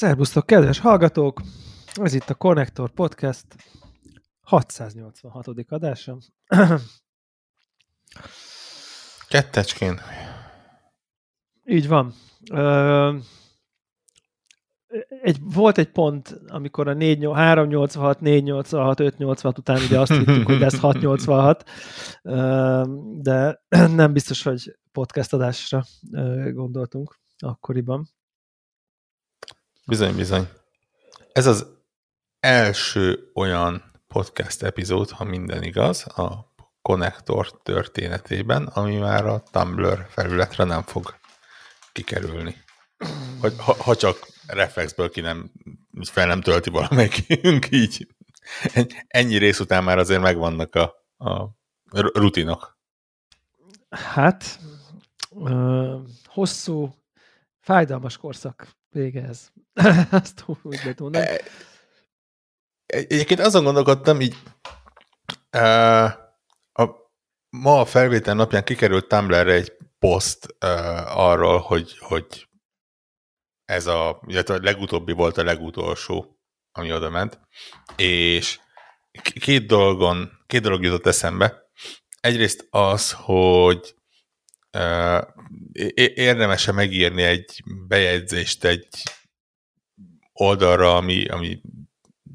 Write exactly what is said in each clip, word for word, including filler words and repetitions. Szerbusztok, kedves hallgatók! Ez itt a Konnektor Podcast hatszáznyolcvanhatodik adása. Kettecskén. Így van. Egy, volt egy pont, amikor a négy, háromszáznyolcvanhat, négyszáznyolcvanhat, ötszáznyolcvanhat után ugye azt hittük, hogy lesz hatszáznyolcvanhat, de nem biztos, hogy podcast adásra gondoltunk akkoriban. Bizony, bizony. Ez az első olyan podcast epizód, ha minden igaz, a Konnektor történetében, ami már a Tumblr felületre nem fog kikerülni. Ha, ha csak reflexből ki nem, fel nem tölti valamelyikünk, így. Ennyi rész után már azért megvannak a, a rutinok. Hát, ö, hosszú, fájdalmas korszak. Vége ez. Azt úgy lehet mondani. Egyébként azon gondolkodtam, így uh, a, ma a felvétel napján kikerült Tumblr-re egy poszt uh, arról, hogy, hogy ez a, illetve a legutóbbi volt a legutolsó, ami oda ment, és két dolgon, két dolog jutott eszembe. Egyrészt az, hogy Uh, érdemes-e megírni egy bejegyzést egy oldalra, ami, ami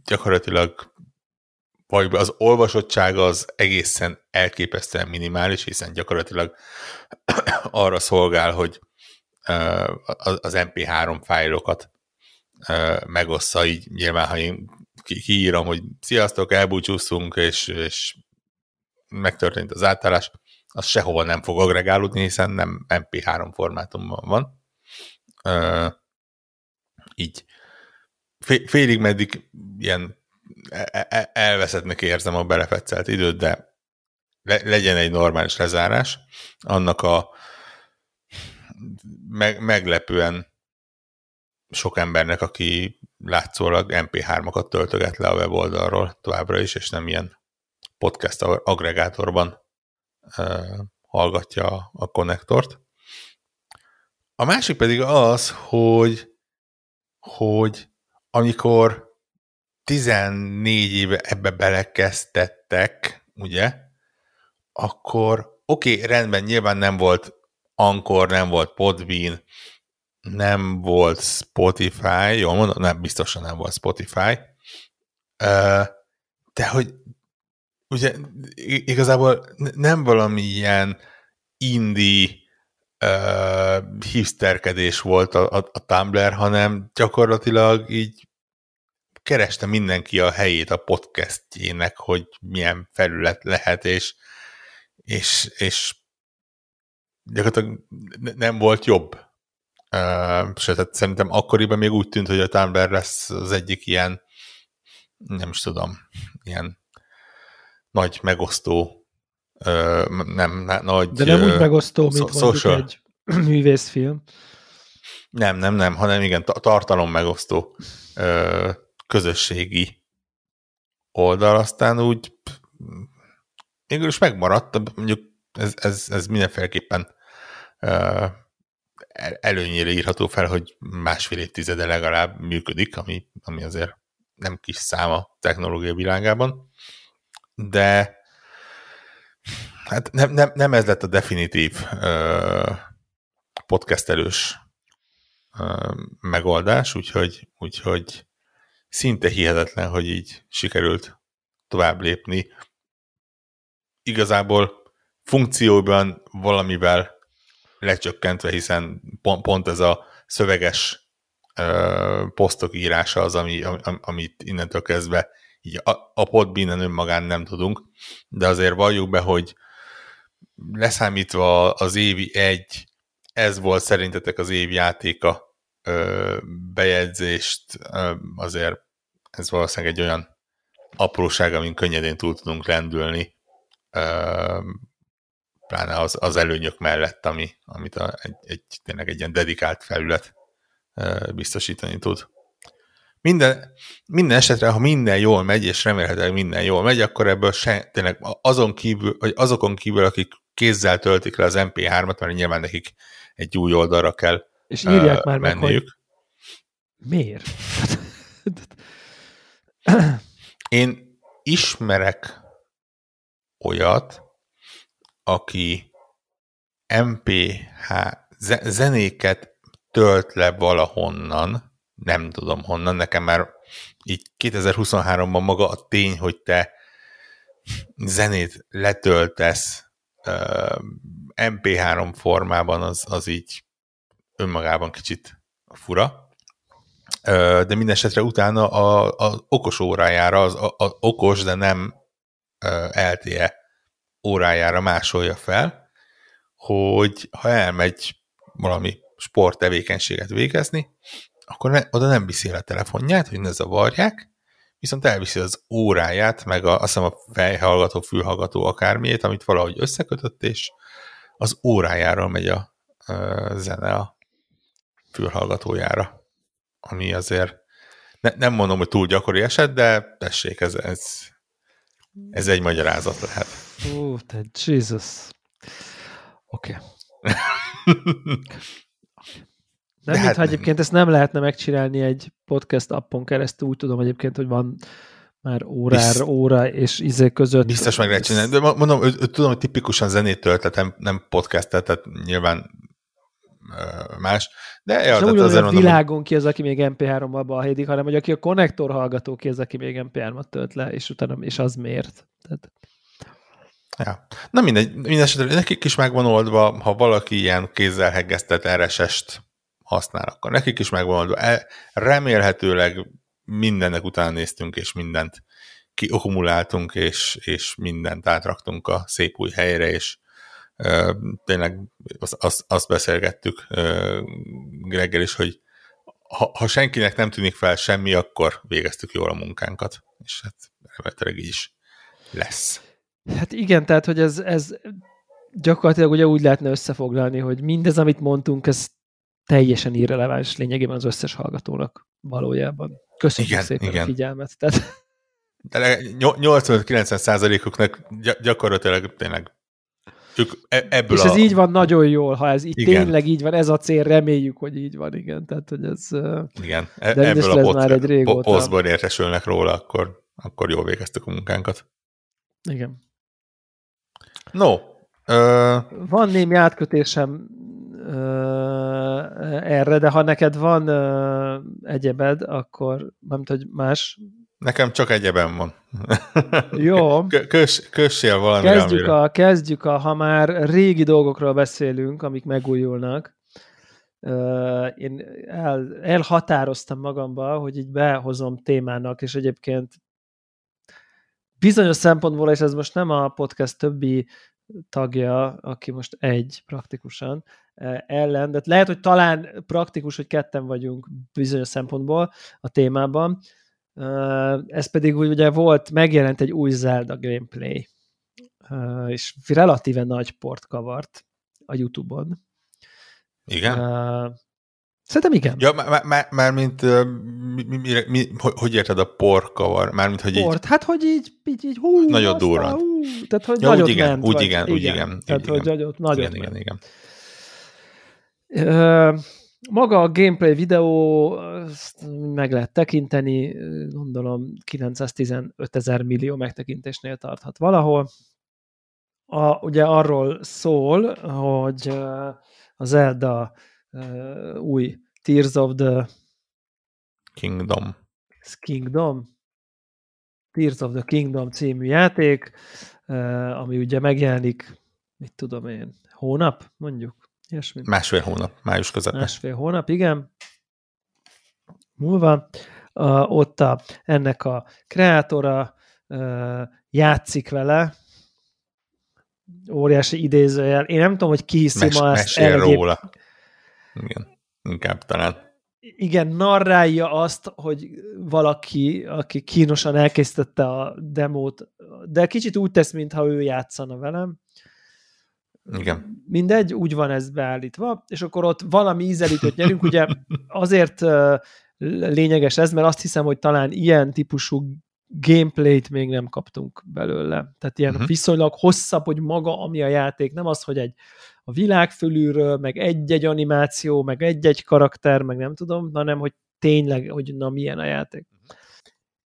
gyakorlatilag vagy az olvasottsága az egészen elképesztően minimális, hiszen gyakorlatilag arra szolgál, hogy uh, az em pé három fájlokat uh, megossza, így nyilván, ha én kiírom, hogy sziasztok, elbúcsúszunk, és, és megtörtént az átállás, az sehova nem fog agregálódni, hiszen nem em pé három formátumban van. Üh, így félig meddig ilyen elveszettnek érzem a belefetszelt időt, de le, legyen egy normális lezárás. Annak a meg, meglepően sok embernek, aki látszólag em pé hármakat töltöget le a weboldalról továbbra is, és nem ilyen podcast agregátorban hallgatja a konnektort. A másik pedig az, hogy, hogy amikor tizennégy éve ebbe belekezdtettek, ugye, akkor oké, okay, rendben, nyilván nem volt Anchor, nem volt Podbean, nem volt Spotify, jól mondom, nem, biztosan nem volt Spotify, de hogy ugye igazából nem valami ilyen indie uh, hipsterkedés volt a, a, a Tumblr, hanem gyakorlatilag így kereste mindenki a helyét a podcastjének, hogy milyen felület lehet, és, és, és gyakorlatilag nem volt jobb. Uh, sőt, szerintem akkoriban még úgy tűnt, hogy a Tumblr lesz az egyik ilyen, nem is tudom, ilyen nagy megosztó, ö, nem, nagy... De nem ö, úgy megosztó, mint so, mondjuk social. Egy művészfilm. Nem, nem, nem, hanem igen, tartalom megosztó ö, közösségi oldal, aztán úgy végül is megmaradt, mondjuk ez, ez, ez mindenféleképpen ö, előnyére írható fel, hogy másfél évtizede legalább működik, ami, ami azért nem kis szám a technológia világában. De hát nem, nem, nem ez lett a definitív uh, podcastelős uh, megoldás, úgyhogy, úgyhogy szinte hihetetlen, hogy így sikerült tovább lépni. Igazából funkcióban valamivel lecsökkentve, hiszen pont, pont ez a szöveges uh, posztok írása az, ami, am, amit innentől kezdve így a, a Podbeanen önmagán nem tudunk, de azért valljuk be, hogy leszámítva az évi egy, ez volt szerintetek az év játéka ö, bejegyzést, ö, azért ez valószínűleg egy olyan apróság, amin könnyedén túl tudunk lendülni, ö, pláne az, az előnyök mellett, ami, amit a, egy, egy, tényleg egy ilyen dedikált felület ö, biztosítani tud. Minden, minden esetre, ha minden jól megy, és remélhetőleg minden jól megy, akkor ebből se, tényleg azon kívül, vagy azokon kívül, akik kézzel töltik le az em pé hármat, mert nyilván nekik egy új oldalra kell menniük. És írják uh, már menniük. Meg, hogy Miért? Én ismerek olyat, aki em pé há zenéket tölt le valahonnan, nem tudom honnan, nekem már így kétezer-huszonháromban maga a tény, hogy te zenét letöltesz em pé három formában, az, az így önmagában kicsit fura, de mindesetre utána az okos órájára, az, az okos, de nem el té e órájára másolja fel, hogy ha elmegy valami sporttevékenységet végezni, akkor ne, oda nem viszi el a telefonját, hogy ne zavarják, viszont elviszi az óráját, meg a, azt hiszem a fejhallgató, fülhallgató akármiét, amit valahogy összekötött, és az órájáról megy a, a zene a fülhallgatójára. Ami azért, ne, nem mondom, hogy túl gyakori eset, de tessék, ez, ez, ez egy magyarázat lehet. Ó, te Jesus. Oké. Okay. Nem, hát mintha egyébként ezt nem lehetne megcsinálni egy podcast appon keresztül, úgy tudom egyébként, hogy van már órára, óra és izé között. Biztos meg lehet csinálni, de mondom, ő, ő, tudom, hogy tipikusan zenét töltetem, nem podcastet, tehát nyilván ö, más. De ja, nem úgy, azért mondom, világon ki az, aki még em pé három-mal balhédik, hanem hogy aki a konnektor hallgató ki az, aki még em pé három-at tölt le, és utána, és az miért? Tehát... Ja. Na mindegy, mindesetre nekik is meg van oldva, ha valaki ilyen kézzel heggesztett er es es-t használ, akkor nekik is megvan oldva. Remélhetőleg mindennek utána néztünk, és mindent kiokumuláltunk, és, és mindent átraktunk a szép új helyre, és ö, tényleg azt, azt, azt beszélgettük ö, Greggel is, hogy ha, ha senkinek nem tűnik fel semmi, akkor végeztük jól a munkánkat. És hát remélhetőleg így is lesz. Hát igen, tehát, hogy ez, ez gyakorlatilag ugye úgy lehetne összefoglalni, hogy mindez, amit mondtunk, ez teljesen irreleváns lényegében az összes hallgatónak valójában. Köszönjük igen, szépen igen. a figyelmet. Tehát... nyolcvan-kilencven százalékoknak gyakorlatilag tényleg ők ebből. És ez a... így van nagyon jól, ha ez így igen. tényleg így van, ez a cél, reméljük, hogy így van, igen. Tehát, hogy ez... Igen, e- de ebből a bot, posztban értesülnek róla, akkor, akkor jól végeztük a munkánkat. Igen. No. Ö... Van némi átkötésem erre, de ha neked van egyebed, akkor nem tudom, más. Nekem csak egyebem van. Jó. Kös, kössél valamire, kezdjük amire. A, kezdjük a, ha már régi dolgokról beszélünk, amik megújulnak. Én el, elhatároztam magamba, hogy így behozom témának, és egyébként bizonyos szempontból, és ez most nem a podcast többi tagja, aki most egy praktikusan, ellen, de lehet, hogy talán praktikus, hogy ketten vagyunk bizonyos szempontból a témában. Ez pedig úgy ugye volt, megjelent egy új Zelda gameplay, és relatíve nagy port kavart a YouTube-on. Igen? Szerintem igen. Ja, már, már, már mint, mi, mi, mi, hogy érted a por kavar? Mármint, hogy port, így, hát hogy így, így, így hú, nagyon durrant. Tehát, hogy ja, nagyot igen, ment. Úgy vagy, igen, úgy igen. igen tehát, igen, hogy nagyot, nagyot igen, ment. Igen, igen. Maga a gameplay videó, ezt meg lehet tekinteni, gondolom kilencszáztizenötezer millió megtekintésnél tarthat valahol. A, ugye arról szól, hogy a Zelda új Tears of the Kingdom. Kingdom. Tears of the Kingdom című játék, ami ugye megjelenik, mit tudom én, hónap, mondjuk. Ilyesmi. Másfél hónap, május közepén. Másfél hónap, igen. Múlva. Uh, ott a, ennek a kreátora uh, játszik vele. Óriási idézőjel. Én nem tudom, hogy ki hiszi Mes- ma ezt. Mesél elgép... róla. Igen, inkább talán. Igen, narrálja azt, hogy valaki, aki kínosan elkészítette a demót, de kicsit úgy tesz, mintha ő játszana velem. Igen. Mindegy, úgy van ez beállítva, és akkor ott valami ízelítőt nyerünk, ugye azért lényeges ez, mert azt hiszem, hogy talán ilyen típusú gameplayt még nem kaptunk belőle. Tehát ilyen uh-huh. viszonylag hosszabb, hogy maga, ami a játék, nem az, hogy egy a világ fölülről, meg egy-egy animáció, meg egy-egy karakter, meg nem tudom, hanem, hogy tényleg, hogy na milyen a játék.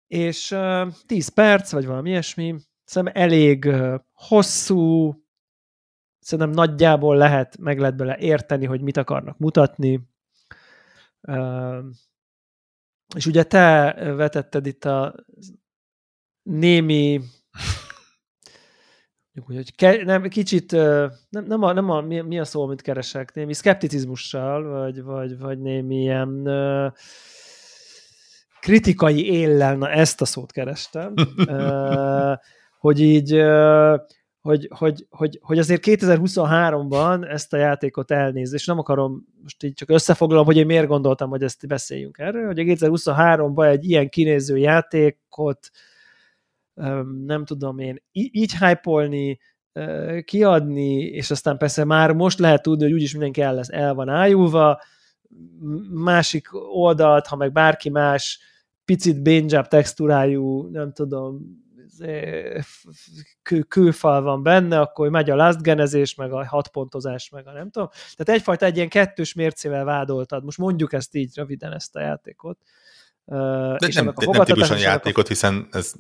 És uh, tíz perc, vagy valami ilyesmi, szerintem elég uh, hosszú, szerintem nagyjából lehet, meg lehet bele érteni, hogy mit akarnak mutatni. Uh, és ugye te vetetted itt a némi úgyhogy ke, nem, kicsit nem, nem, a, nem a, mi, mi a szó, amit keresek, némi szkepticizmussal, vagy, vagy, vagy némi ilyen ö, kritikai éllel, na ezt a szót kerestem, ö, hogy így ö, hogy, hogy, hogy, hogy azért kétezer-huszonháromban ezt a játékot elnéz, és nem akarom, most így csak összefoglalom, hogy én miért gondoltam, hogy ezt beszéljünk erről, hogy a kétezer-huszonháromban egy ilyen kinéző játékot nem tudom én így hype-olni, kiadni, és aztán persze már most lehet tudni, hogy úgyis mindenki el, lesz, el van ájulva, másik oldalt, ha meg bárki más, picit bénzsább textúrájú, nem tudom, kő, kőfal van benne, akkor megy a last genezés, meg a hat pontozás, meg a nem tudom. Tehát egyfajta egy ilyen kettős mércével vádoltad. Most mondjuk ezt így röviden, ezt a játékot. De és nem, a nem tipikusan játékot, a... hiszen ez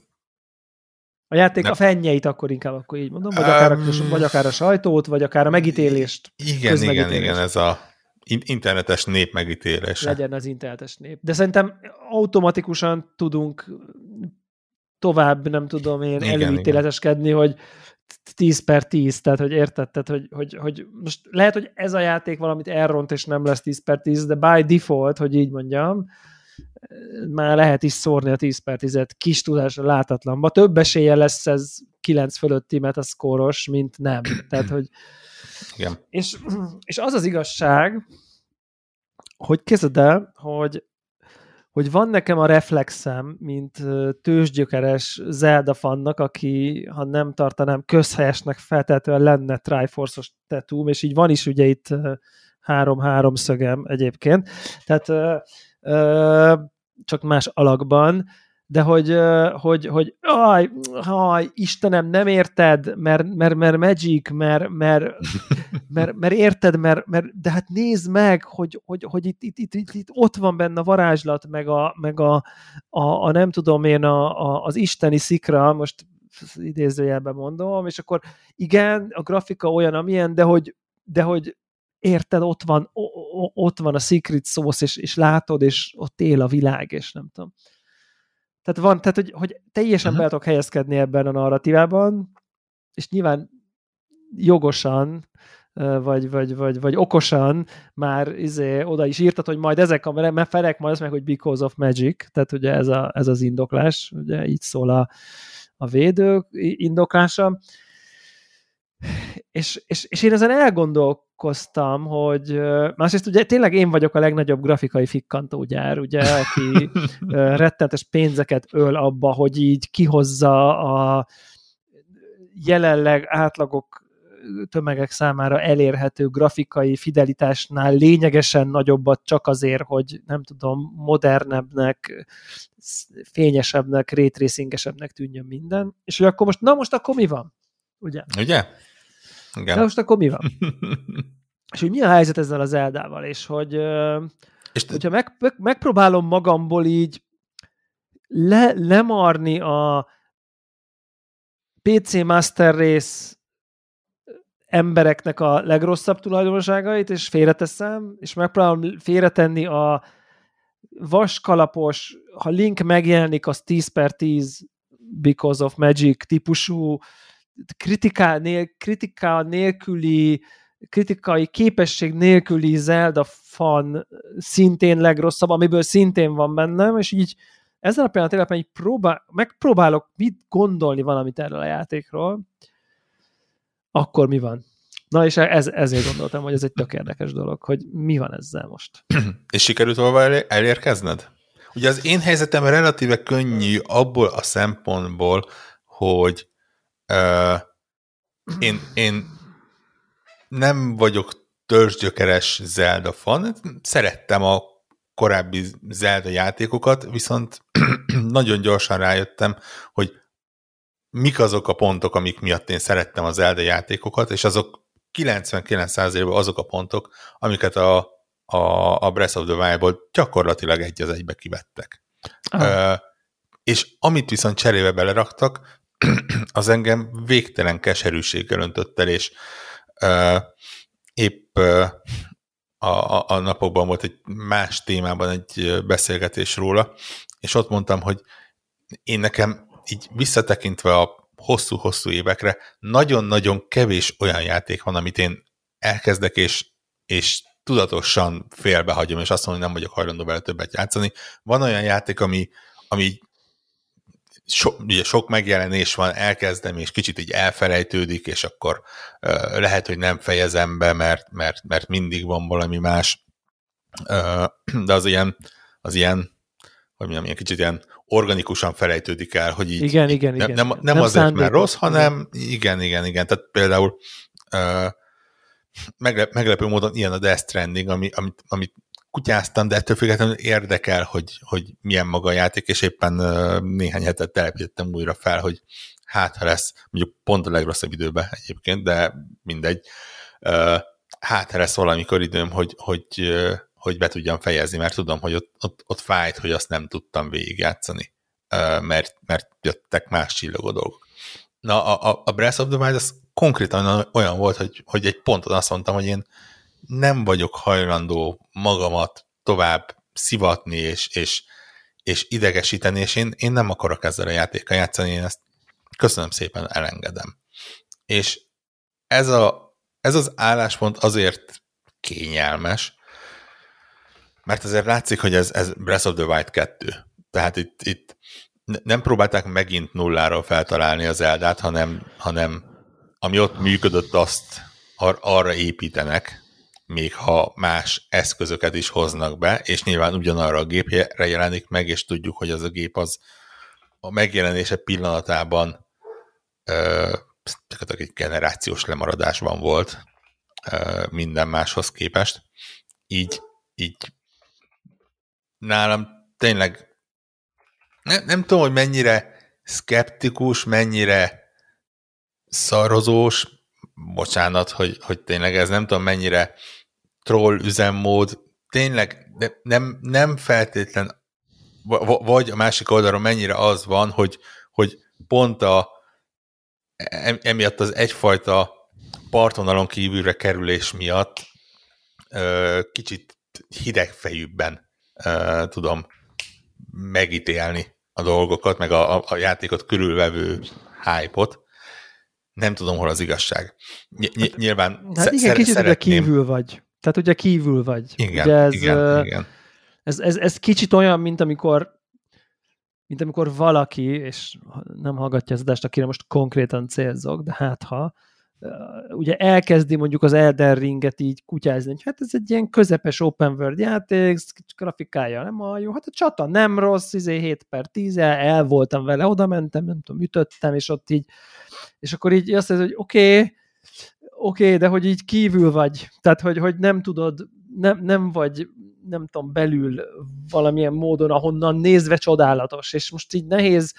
a játék nem. A fennyeit akkor inkább, akkor így mondom, vagy akár, um, a, vagy akár a sajtót, vagy akár a megítélést. Igen, igen, igen, ez a internetes nép megítélése. Legyen az internetes nép. De szerintem automatikusan tudunk tovább, nem tudom én, igen, előítéleteskedni, igen. Hogy tíz per tíz, tehát hogy értetted, hogy, hogy, hogy most lehet, hogy ez a játék valamit elront, és nem lesz tíz per tíz, de by default, hogy így mondjam, már lehet is szórni a tíz per tízet kis tudásra látatlanba. Több esélye lesz ez kilenc fölötti, mert a szkóros, mint nem. Tehát, hogy... Igen. És, és az az igazság, hogy képzeld el, hogy, hogy van nekem a reflexem, mint tőzsgyökeres Zelda fannak, aki, ha nem tartanám közhelyesnek, feltétlenül lenne Triforce-os tetúm, és így van is ugye itt három-három szögem egyébként. Tehát csak más alakban, de hogy, hogy, hogy aj, aj, Istenem, nem érted, mert, mert, mert Magic, mert, mert, mert, mert érted, mert, mert, de hát nézd meg, hogy, hogy, hogy itt, itt, itt, itt, itt ott van benne a varázslat, meg a, meg a, a, a nem tudom én, a, a, az isteni szikra, most idézőjelben mondom, és akkor igen, a grafika olyan, amilyen, de hogy, de hogy érted, ott van, ott van a secret sauce, és, és látod, és ott él a világ, és nem tudom. Tehát van, tehát, hogy, hogy teljesen uh-huh. be tudok helyezkedni ebben a narratívában, és nyilván jogosan, vagy, vagy, vagy, vagy okosan már izé, oda is írtad, hogy majd ezek a felek, majd azt meg, hogy because of magic, tehát ugye ez, a, ez az indoklás, ugye így szól a, a védő indoklása. És, és, és én ezen elgondolkoztam, hogy másrészt ugye tényleg én vagyok a legnagyobb grafikai fikkantógyár, ugye, aki rettenetes pénzeket öl abba, hogy így kihozza a jelenleg átlagok tömegek számára elérhető grafikai fidelitásnál lényegesen nagyobbat csak azért, hogy nem tudom, modernebbnek, fényesebbnek, raytracingesebbnek tűnjön minden. És hogy akkor most, na most akkor mi van? Ugye? Ugye? Igen. De most akkor mi van? És hogy mi a helyzet ezzel az Zeldával, és hogy és hogyha te... meg, meg, megpróbálom magamból így le, lemarni a pé cé Master Race embereknek a legrosszabb tulajdonságait, és félreteszem, és megpróbálom félretenni a vaskalapos, ha Link megjelenik, az tíz per tíz because of magic típusú Kritika, nél, kritika nélküli, kritikai képesség nélküli Zelda fan szintén legrosszabb, amiből szintén van bennem, és így ezen a pillanatban így próbál, megpróbálok mit gondolni valamit erről a játékról, akkor mi van? Na és ez, ezért gondoltam, hogy ez egy tök érdekes dolog, hogy mi van ezzel most. És sikerült hova elérkezned? Ugye az én helyzetem relatíve könnyű abból a szempontból, hogy Uh, én, én nem vagyok törzsgyökeres Zelda fan, szerettem a korábbi Zelda játékokat, viszont nagyon gyorsan rájöttem, hogy mik azok a pontok, amik miatt én szerettem a Zelda játékokat, és azok kilencvenkilenc százalékban azok a pontok, amiket a, a Breath of the Wild-ból gyakorlatilag egy az egybe kivettek. Uh, és amit viszont cserébe beleraktak, az engem végtelen keserűséggel öntött el, és uh, épp uh, a, a napokban volt egy más témában egy beszélgetés róla, és ott mondtam, hogy én nekem így visszatekintve a hosszú-hosszú évekre nagyon-nagyon kevés olyan játék van, amit én elkezdek, és, és tudatosan félbehagyom, és azt mondom, hogy nem vagyok hajlandó vele többet játszani. Van olyan játék, ami, ami so, ugye sok megjelenés van, elkezdem, és kicsit így elfelejtődik, és akkor uh, lehet, hogy nem fejezem be, mert, mert, mert mindig van valami más. Uh, de az ilyen, az ilyen, hogy mondjam, ilyen kicsit ilyen organikusan felejtődik el, hogy így igen, így, igen, nem, igen. nem, nem, nem azért, szándékos, mert rossz, hanem igen, igen, igen. igen. Tehát például uh, Meglep, meglepő módon ilyen a Death Stranding, ami, amit, amit kutyáztam, de ettől függetlenül érdekel, hogy, hogy milyen maga a játék, és éppen néhány hetet telepítettem újra fel, hogy hát, ha lesz, mondjuk pont a legrosszabb időben egyébként, de mindegy, hát, ha lesz valamikor időm, hogy, hogy, hogy be tudjam fejezni, mert tudom, hogy ott, ott, ott fájt, hogy azt nem tudtam végigjátszani, mert, mert jöttek más csillogó dolgok. Na, a, a Breath of the Wild az konkrétan olyan volt, hogy, hogy egy ponton azt mondtam, hogy én nem vagyok hajlandó magamat tovább szivatni és, és, és idegesíteni, és én, én nem akarok ezzel a játékkal játszani, én ezt köszönöm szépen, elengedem. És ez, a, ez az álláspont azért kényelmes, mert azért látszik, hogy ez, ez Breath of the Wild kettő. Tehát itt, itt nem próbálták megint nulláról feltalálni az Eldát, hanem, hanem ami ott működött, azt ar- arra építenek, még ha más eszközöket is hoznak be, és nyilván ugyanarra a gépre jelenik meg, és tudjuk, hogy az a gép az a megjelenése pillanatában ö, csak egy generációs lemaradásban volt ö, minden máshoz képest. Így, így nálam tényleg nem, nem tudom, hogy mennyire szkeptikus, mennyire szarozós, bocsánat, hogy, hogy tényleg ez nem tudom mennyire troll üzemmód, tényleg nem, nem feltétlen, vagy a másik oldalon mennyire az van, hogy, hogy pont a, emiatt az egyfajta partvonalon kívülre kerülés miatt kicsit hidegfejűbben tudom megítélni a dolgokat, meg a, a játékot körülvevő hype-ot. Nem tudom, hol az igazság. Ny- nyilván hát sze- igen, kicsit szeretném. Ugye kívül vagy. Tehát ugye kívül vagy. Igen, ugye ez, igen, igen. Ez, ez, ez kicsit olyan, mint amikor mint amikor valaki, és nem hallgatja az adást, akire most konkrétan célzok, de hát ha, ugye elkezdi mondjuk az Elden Ringet így kutyázni, hogy hát ez egy ilyen közepes open world játék, grafikája nem a jó, hát a csata nem rossz, izé hét per tíz, el voltam vele, oda mentem, nem tudom, ütöttem, és ott így, és akkor így azt mondja, hogy oké, okay, oké, okay, de hogy így kívül vagy, tehát hogy, hogy nem tudod, nem, nem vagy, nem tudom, belül valamilyen módon, ahonnan nézve csodálatos, és most így nehéz,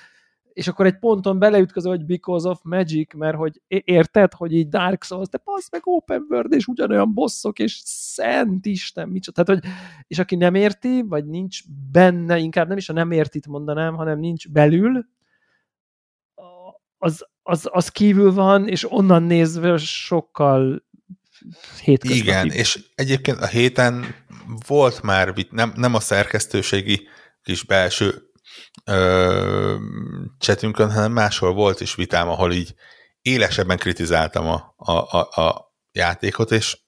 és akkor egy ponton beleütközöl, hogy because of magic, mert hogy érted, hogy így Dark Souls, de passz meg open world, és ugyanolyan bosszok, és szent Isten, micsoda. Tehát, hogy, és aki nem érti, vagy nincs benne, inkább nem is a nem értit mondanám, hanem nincs belül, az, az, az kívül van, és onnan nézve sokkal hétköznapi. Igen, és egyébként a héten volt már, nem, nem a szerkesztőségi kis belső csetünkön, hanem máshol volt is vitám, ahol így élesebben kritizáltam a, a, a, a játékot, és,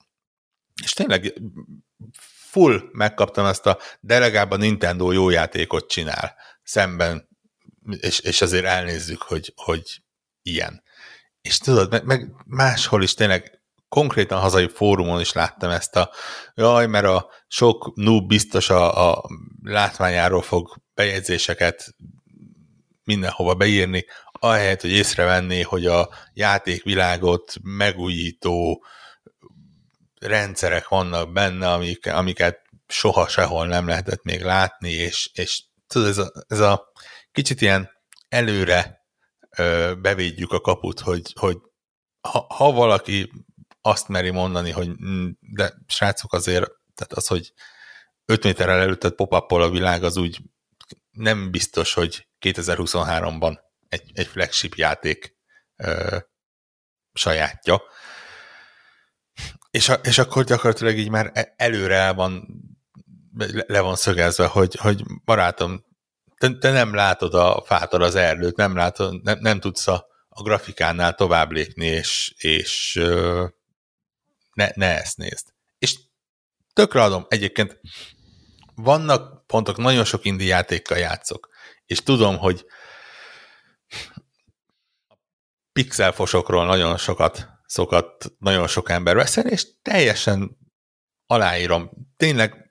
és tényleg full megkaptam ezt a, de legalább a Nintendo jó játékot csinál szemben, és, és azért elnézzük, hogy, hogy ilyen. És tudod, meg, meg máshol is tényleg konkrétan hazai fórumon is láttam ezt a jaj, mert a sok noob biztos a, a látványáról fog bejegyzéseket mindenhova beírni, ahelyett, hogy észrevenné, hogy a játékvilágot megújító rendszerek vannak benne, amik, amiket soha sehol nem lehetett még látni, és, és tudod, ez a, ez a kicsit ilyen előre ö, bevédjük a kaput, hogy, hogy ha, ha valaki azt meri mondani, hogy de srácok, azért Tehát az, hogy öt méterrel előtted pop-uppol a világ, az úgy nem biztos, hogy kétezer-huszonháromban egy, egy flagship játék ö, sajátja. És, a, és akkor gyakorlatilag így már előre el van, le van szögezve, hogy, hogy barátom, te, te nem látod a fától az erdőt, nem, látod, nem, nem tudsz a, a grafikánál tovább lépni, és, és ö, ne, ne ezt nézd. És tökre adom, egyébként vannak pontok, nagyon sok indie játékkal játszok, és tudom, hogy a pixelfosokról nagyon sokat szokott nagyon sok ember beszélni, és teljesen aláírom. Tényleg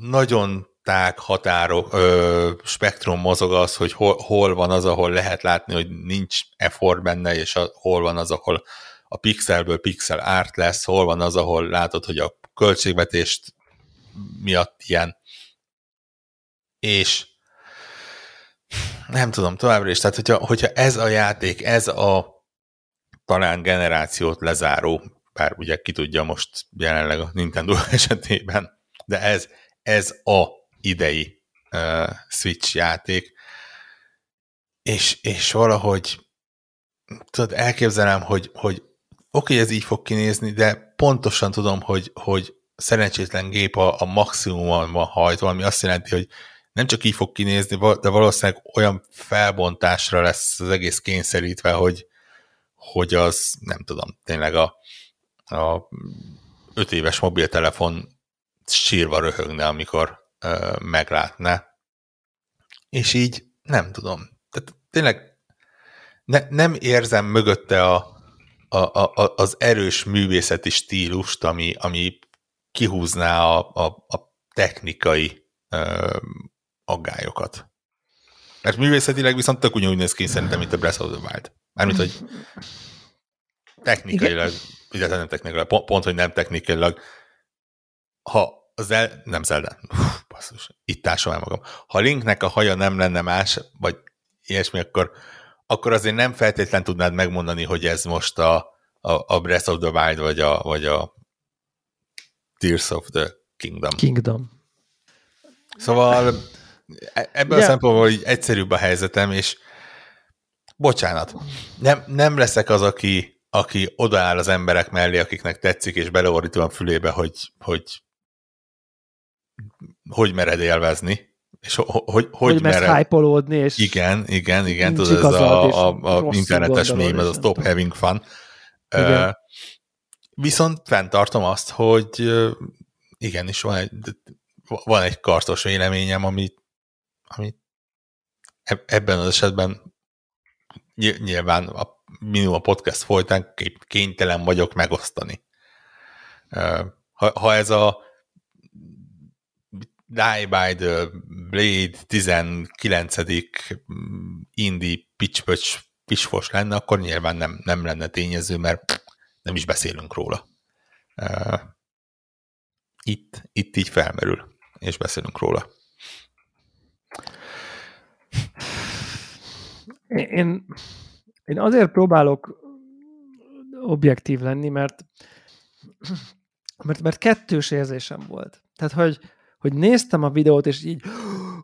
nagyon tág határok, ö, spektrum mozog az, hogy hol, hol van az, ahol lehet látni, hogy nincs effort benne, és a, hol van az, ahol a pixelből pixel árt lesz, hol van az, ahol látod, hogy a költségvetést miatt ilyen. És nem tudom, továbbra is, tehát hogyha, hogyha ez a játék, ez a talán generációt lezáró, bár ugye ki tudja most jelenleg a Nintendo esetében, de ez, ez a idei uh, Switch játék, és, és valahogy tudod, elképzelem, hogy, hogy oké, ez így fog kinézni, de pontosan tudom, hogy, hogy szerencsétlen gép a, a maximumon van hajtva, ami azt jelenti, hogy nem csak így fog kinézni, de valószínűleg olyan felbontásra lesz az egész kényszerítve, hogy hogy az, nem tudom, tényleg a, a öt éves mobiltelefon sírva röhögne, amikor ö, meglátne. És így nem tudom. Tehát tényleg ne, nem érzem mögötte a, a, a, az erős művészeti stílust, ami, ami kihúzná a, a, a technikai ö, aggályokat. Mert művészetileg viszont tök ugyanúgy néz ki szerintem, mint a Breath of the Wild. Mármint, hogy technikailag, ugye nem technikailag, pont, pont, hogy nem technikailag, ha az el, nem Zelda, uf, basszus, itt társam el magam. Ha Linknek a haja nem lenne más, vagy ilyesmi, akkor, akkor azért nem feltétlen tudnád megmondani, hogy ez most a, a, a Breath of the Wild, vagy a, vagy a Tears of the Kingdom. Kingdom. Szóval ebből yeah. a szempontból így egyszerűbb a helyzetem, és bocsánat, nem, nem leszek az, aki, aki odaáll az emberek mellé, akiknek tetszik, és beleordítom a fülébe, hogy hogy, hogy mered élvezni, és hogy, hogy, hogy mered hype-olódni, és igen, igen, igen, tudod, ez a, a, a internetes mém, ez a stop having fun. Uh, viszont fenntartom azt, hogy uh, igenis van egy, van egy kartos véleményem, ami, ami ebben az esetben nyilván a minimum a podcast folytán kénytelen vagyok megosztani. Ha, ha ez a Die by the Blade tizenkilencedik indie pitch-pöcs pisfos lenne, akkor nyilván nem, nem lenne tényező, mert nem is beszélünk róla. Itt, itt így felmerül, és beszélünk róla. Én, én azért próbálok objektív lenni, mert, mert, mert kettős érzésem volt. Tehát, hogy, hogy néztem a videót, és így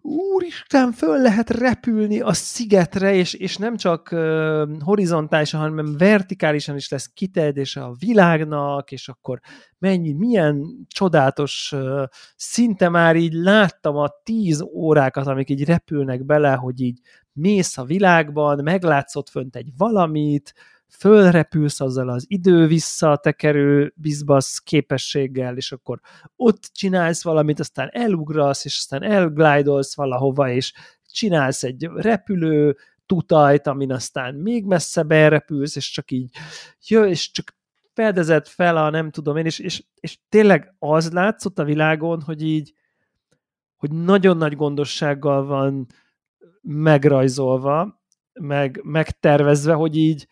úristen, föl lehet repülni a szigetre, és, és nem csak uh, horizontálisan, hanem vertikálisan is lesz kiterjedése a világnak, és akkor mennyi, milyen csodálatos uh, szinte már így láttam a tíz órákat, amik így repülnek bele, hogy így mész a világban, meglátsz ott fönt egy valamit, fölrepülsz azzal az idő visszatekerő bizbasz képességgel, és akkor ott csinálsz valamit, aztán elugrasz, és aztán elglidolsz valahova, és csinálsz egy repülő tutajt, amin aztán még messzebb elrepülsz, és csak így jö, és csak fedezed fel a nem tudom én, és, és, és tényleg az látszott a világon, hogy így, hogy nagyon nagy gondossággal van megrajzolva, meg, megtervezve, hogy így,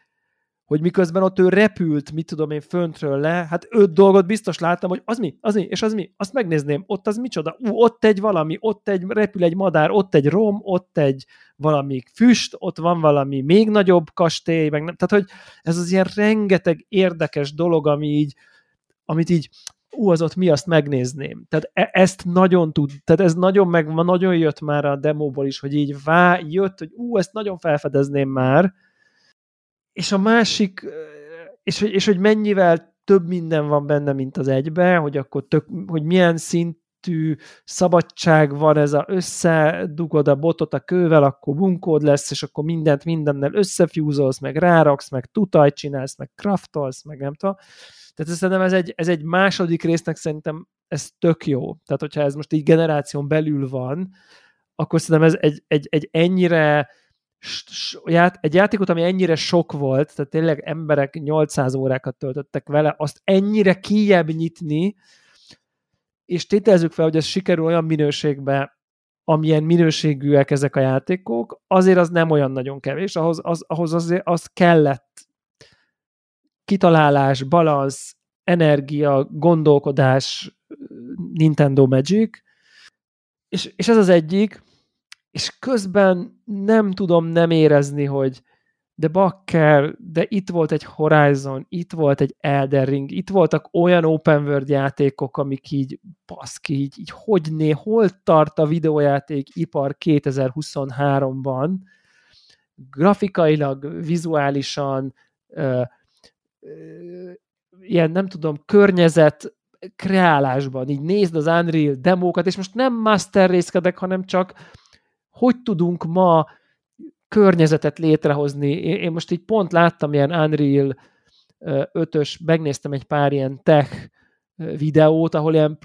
hogy miközben ott ő repült, mit tudom én, föntről le, hát öt dolgot biztos láttam, hogy az mi, az mi, és az mi, azt megnézném, ott az micsoda, ú, ott egy valami, ott egy repül egy madár, ott egy rom, ott egy valami füst, ott van valami még nagyobb kastély, meg nem, tehát hogy ez az ilyen rengeteg érdekes dolog, ami így, amit így ú, az ott mi, azt megnézném. Tehát e- ezt nagyon tud, tehát ez nagyon meg, nagyon jött már a demóból is, hogy így vá, jött, hogy ú, ezt nagyon felfedezném már, és a másik, és, és hogy mennyivel több minden van benne, mint az egybe, hogy akkor tök, hogy milyen szintű szabadság van ez a összedugod a botot a kővel, akkor bunkód lesz, és akkor mindent mindennel összefjúzolsz, meg ráraksz, meg tutajt csinálsz, meg craftolsz, meg nem tudom. Tehát szerintem ez egy, ez egy második résznek szerintem ez tök jó. Tehát hogyha ez most így generáción belül van, akkor szerintem ez egy, egy, egy ennyire egy játékot, ami ennyire sok volt, tehát tényleg emberek nyolcszáz órákat töltöttek vele, azt ennyire kijjebb nyitni, és tételezzük fel, hogy ez sikerül olyan minőségbe, amilyen minőségűek ezek a játékok, azért az nem olyan nagyon kevés, ahhoz az, ahhoz azért az kellett kitalálás, balansz, energia, gondolkodás, Nintendo Magic, és, és ez az egyik, és közben nem tudom nem érezni, hogy de bakker, de itt volt egy Horizon, itt volt egy Elden Ring, itt voltak olyan open world játékok, amik így baszki, így, így hogy né, hol tart a videójáték ipar kétezer-huszonháromban, grafikailag, vizuálisan, ö, ö, ilyen nem tudom, környezet kreálásban, így nézd az Unreal demókat, és most nem master részkedek, hanem csak hogy tudunk ma környezetet létrehozni. Én most így pont láttam ilyen Unreal ötös, megnéztem egy pár ilyen tech videót, ahol ilyen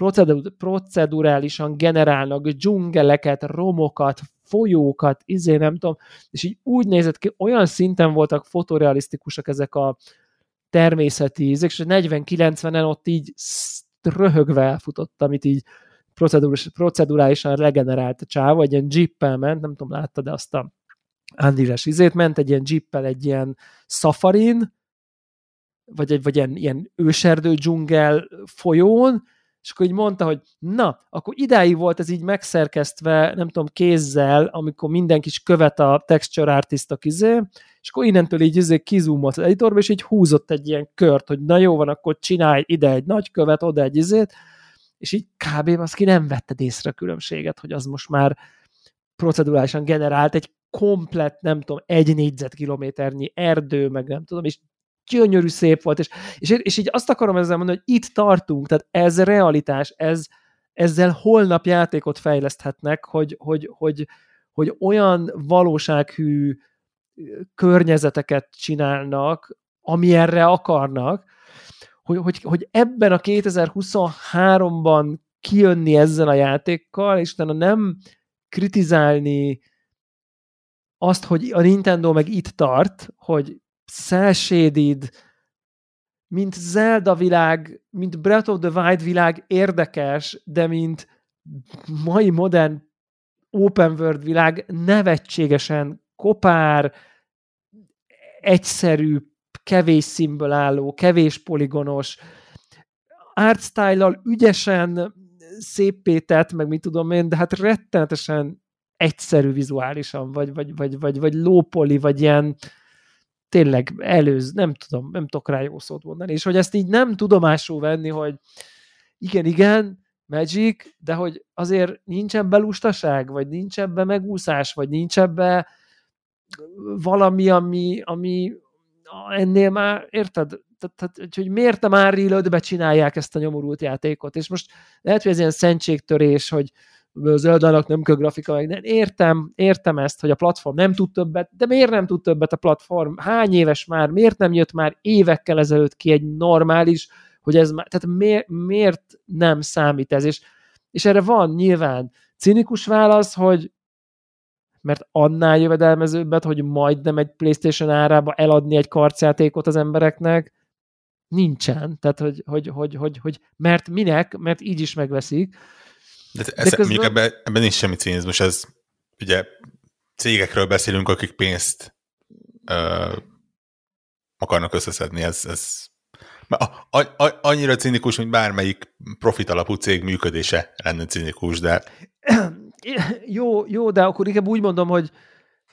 procedurálisan generálnak dzsungeleket, romokat, folyókat, izé nem tudom, és így úgy nézett ki, olyan szinten voltak fotorealisztikusak ezek a természeti ízek, és negyven-kilencvenen ott így röhögve elfutott, amit így procedurálisan regenerált a csáva, egy ilyen jeeppel ment, nem tudom, láttad-e azt a Unreal-es izét, ment egy ilyen jeeppel, egy ilyen szafarin, vagy egy vagy ilyen, ilyen őserdő dzsungel folyón, és akkor így mondta, hogy na, akkor idáig volt ez így megszerkesztve, nem tudom, kézzel, amikor minden kis követ a texture artistok izé, és akkor innentől így izé kizúmolt az editorba, és így húzott egy ilyen kört, hogy na jó van, akkor csinálj ide egy nagy követ, oda egy izét, és így kb. Az ki nem vetted észre a különbséget, hogy az most már procedurálisan generált egy komplett, nem tudom, egy négyzetkilométernyi erdő, meg nem tudom, és gyönyörű szép volt, és, és, és így azt akarom ezzel mondani, hogy itt tartunk, tehát ez realitás, ez, ezzel holnap játékot fejleszthetnek, hogy, hogy, hogy, hogy olyan valósághű környezeteket csinálnak, amilyenre akarnak, Hogy, hogy, hogy ebben a kétezer-huszonháromban kijönni ezzel a játékkal, és utána nem kritizálni azt, hogy a Nintendo meg itt tart, hogy cel-shaded, mint Zelda világ, mint Breath of the Wild világ érdekes, de mint mai modern open world világ nevetségesen kopár, egyszerű, kevés színből álló, kevés poligonos, artstyle-al ügyesen széppé tett, meg mit tudom én, de hát rettenetesen egyszerű vizuálisan, vagy, vagy, vagy, vagy, vagy lópoli, vagy ilyen tényleg előz, nem tudom, nem tudok rá jó szót mondani, és hogy ezt így nem tudomásul venni, hogy igen, igen, Magic, de hogy azért nincs ebbe lustaság, vagy nincs ebbe megúszás, vagy nincs ebbe valami, ami, ami ennél már, érted? Tehát, hogy miért a már Real ötbe csinálják ezt a nyomorult játékot? És most lehet, hogy ez ilyen szentségtörés, hogy az Eldának nem kell grafika, meg nem. Értem, értem ezt, hogy a platform nem tud többet, de miért nem tud többet a platform? Hány éves már? Miért nem jött már évekkel ezelőtt ki egy normális, hogy ez már, tehát miért, miért nem számít ez? És, és erre van nyilván cinikus válasz, hogy mert annál jövedelmezőbbet, hogy majdnem egy PlayStation árába eladni egy karcjátékot az embereknek, nincsen. Tehát, hogy, hogy, hogy, hogy, hogy mert minek, mert így is megveszik. De, de ez, közben... mondjuk ebben, ebben nincs semmi cinizmus, ez ugye cégekről beszélünk, akik pénzt ö, akarnak összeszedni, ez, ez a, a, a, annyira cinikus, hogy bármelyik profit alapú cég működése lenne cinikus, de Jó, jó, de akkor inkább úgy mondom, hogy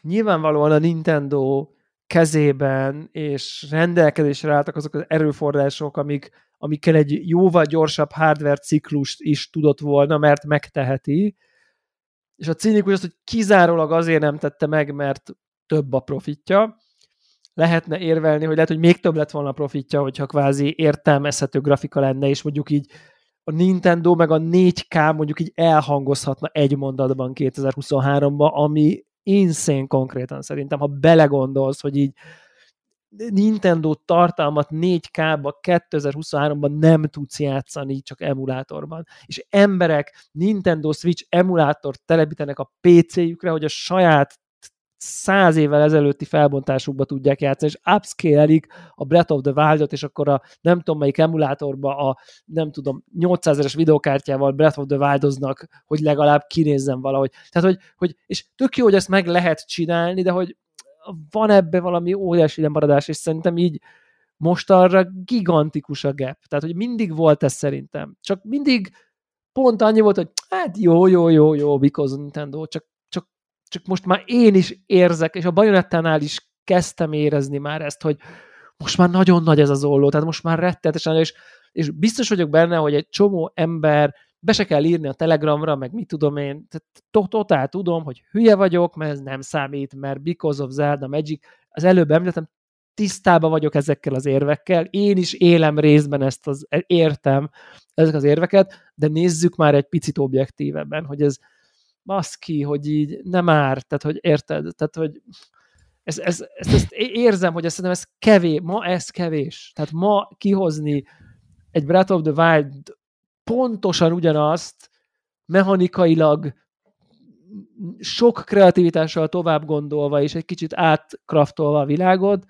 nyilvánvalóan a Nintendo kezében és rendelkezésre álltak azok az erőforrások, amik, amikkel egy jóval gyorsabb hardware ciklust is tudott volna, mert megteheti. És a cinikus az, hogy kizárólag azért nem tette meg, mert több a profitja. Lehetne érvelni, hogy lehet, hogy még több lett volna a profitja, hogyha kvázi értelmezhető grafika lenne, és mondjuk így a Nintendo meg a négy ká mondjuk így elhangozhatna egy mondatban kétezer-huszonháromban, ami insane konkrétan szerintem, ha belegondolsz, hogy így Nintendo tartalmat négy ká-ba kétezer-huszonháromban nem tudsz játszani, csak emulátorban. És emberek Nintendo Switch emulátort telepítenek a pé cé-jükre, hogy a saját száz évvel ezelőtti felbontásukba tudják játszani, és upscale-elik a Breath of the Wild-ot, és akkor a nem tudom melyik emulátorba a nem tudom, nyolcszázeres videokártyával Breath of the Wild-oznak, hogy legalább kinézzen valahogy. Tehát, hogy, hogy, és tök jó, hogy ezt meg lehet csinálni, de hogy van ebbe valami óriási lemaradás, és szerintem így most arra gigantikus a gap. Tehát, hogy mindig volt ez szerintem. Csak mindig pont annyi volt, hogy hát jó, jó, jó, jó, because Nintendo, csak csak most már én is érzek, és a Bajonettánál is kezdtem érezni már ezt, hogy most már nagyon nagy ez az olló, tehát most már rettenetesen nagy, és, és biztos vagyok benne, hogy egy csomó ember, be se kell írni a Telegramra, meg mit tudom én, tehát totál tudom, hogy hülye vagyok, mert ez nem számít, mert because of Zelda Magic, az előbb említettem, tisztában vagyok ezekkel az érvekkel, én is élem részben ezt az, értem ezek az érveket, de nézzük már egy picit objektívebben, hogy ez baszki, hogy így nem ár, tehát hogy érted, tehát hogy ezt, ezt, ezt, ezt érzem, hogy ezt szerintem ez kevés, ma ez kevés, tehát ma kihozni egy Breath of the Wild pontosan ugyanazt mechanikailag sok kreativitással tovább gondolva és egy kicsit átkraftolva a világot,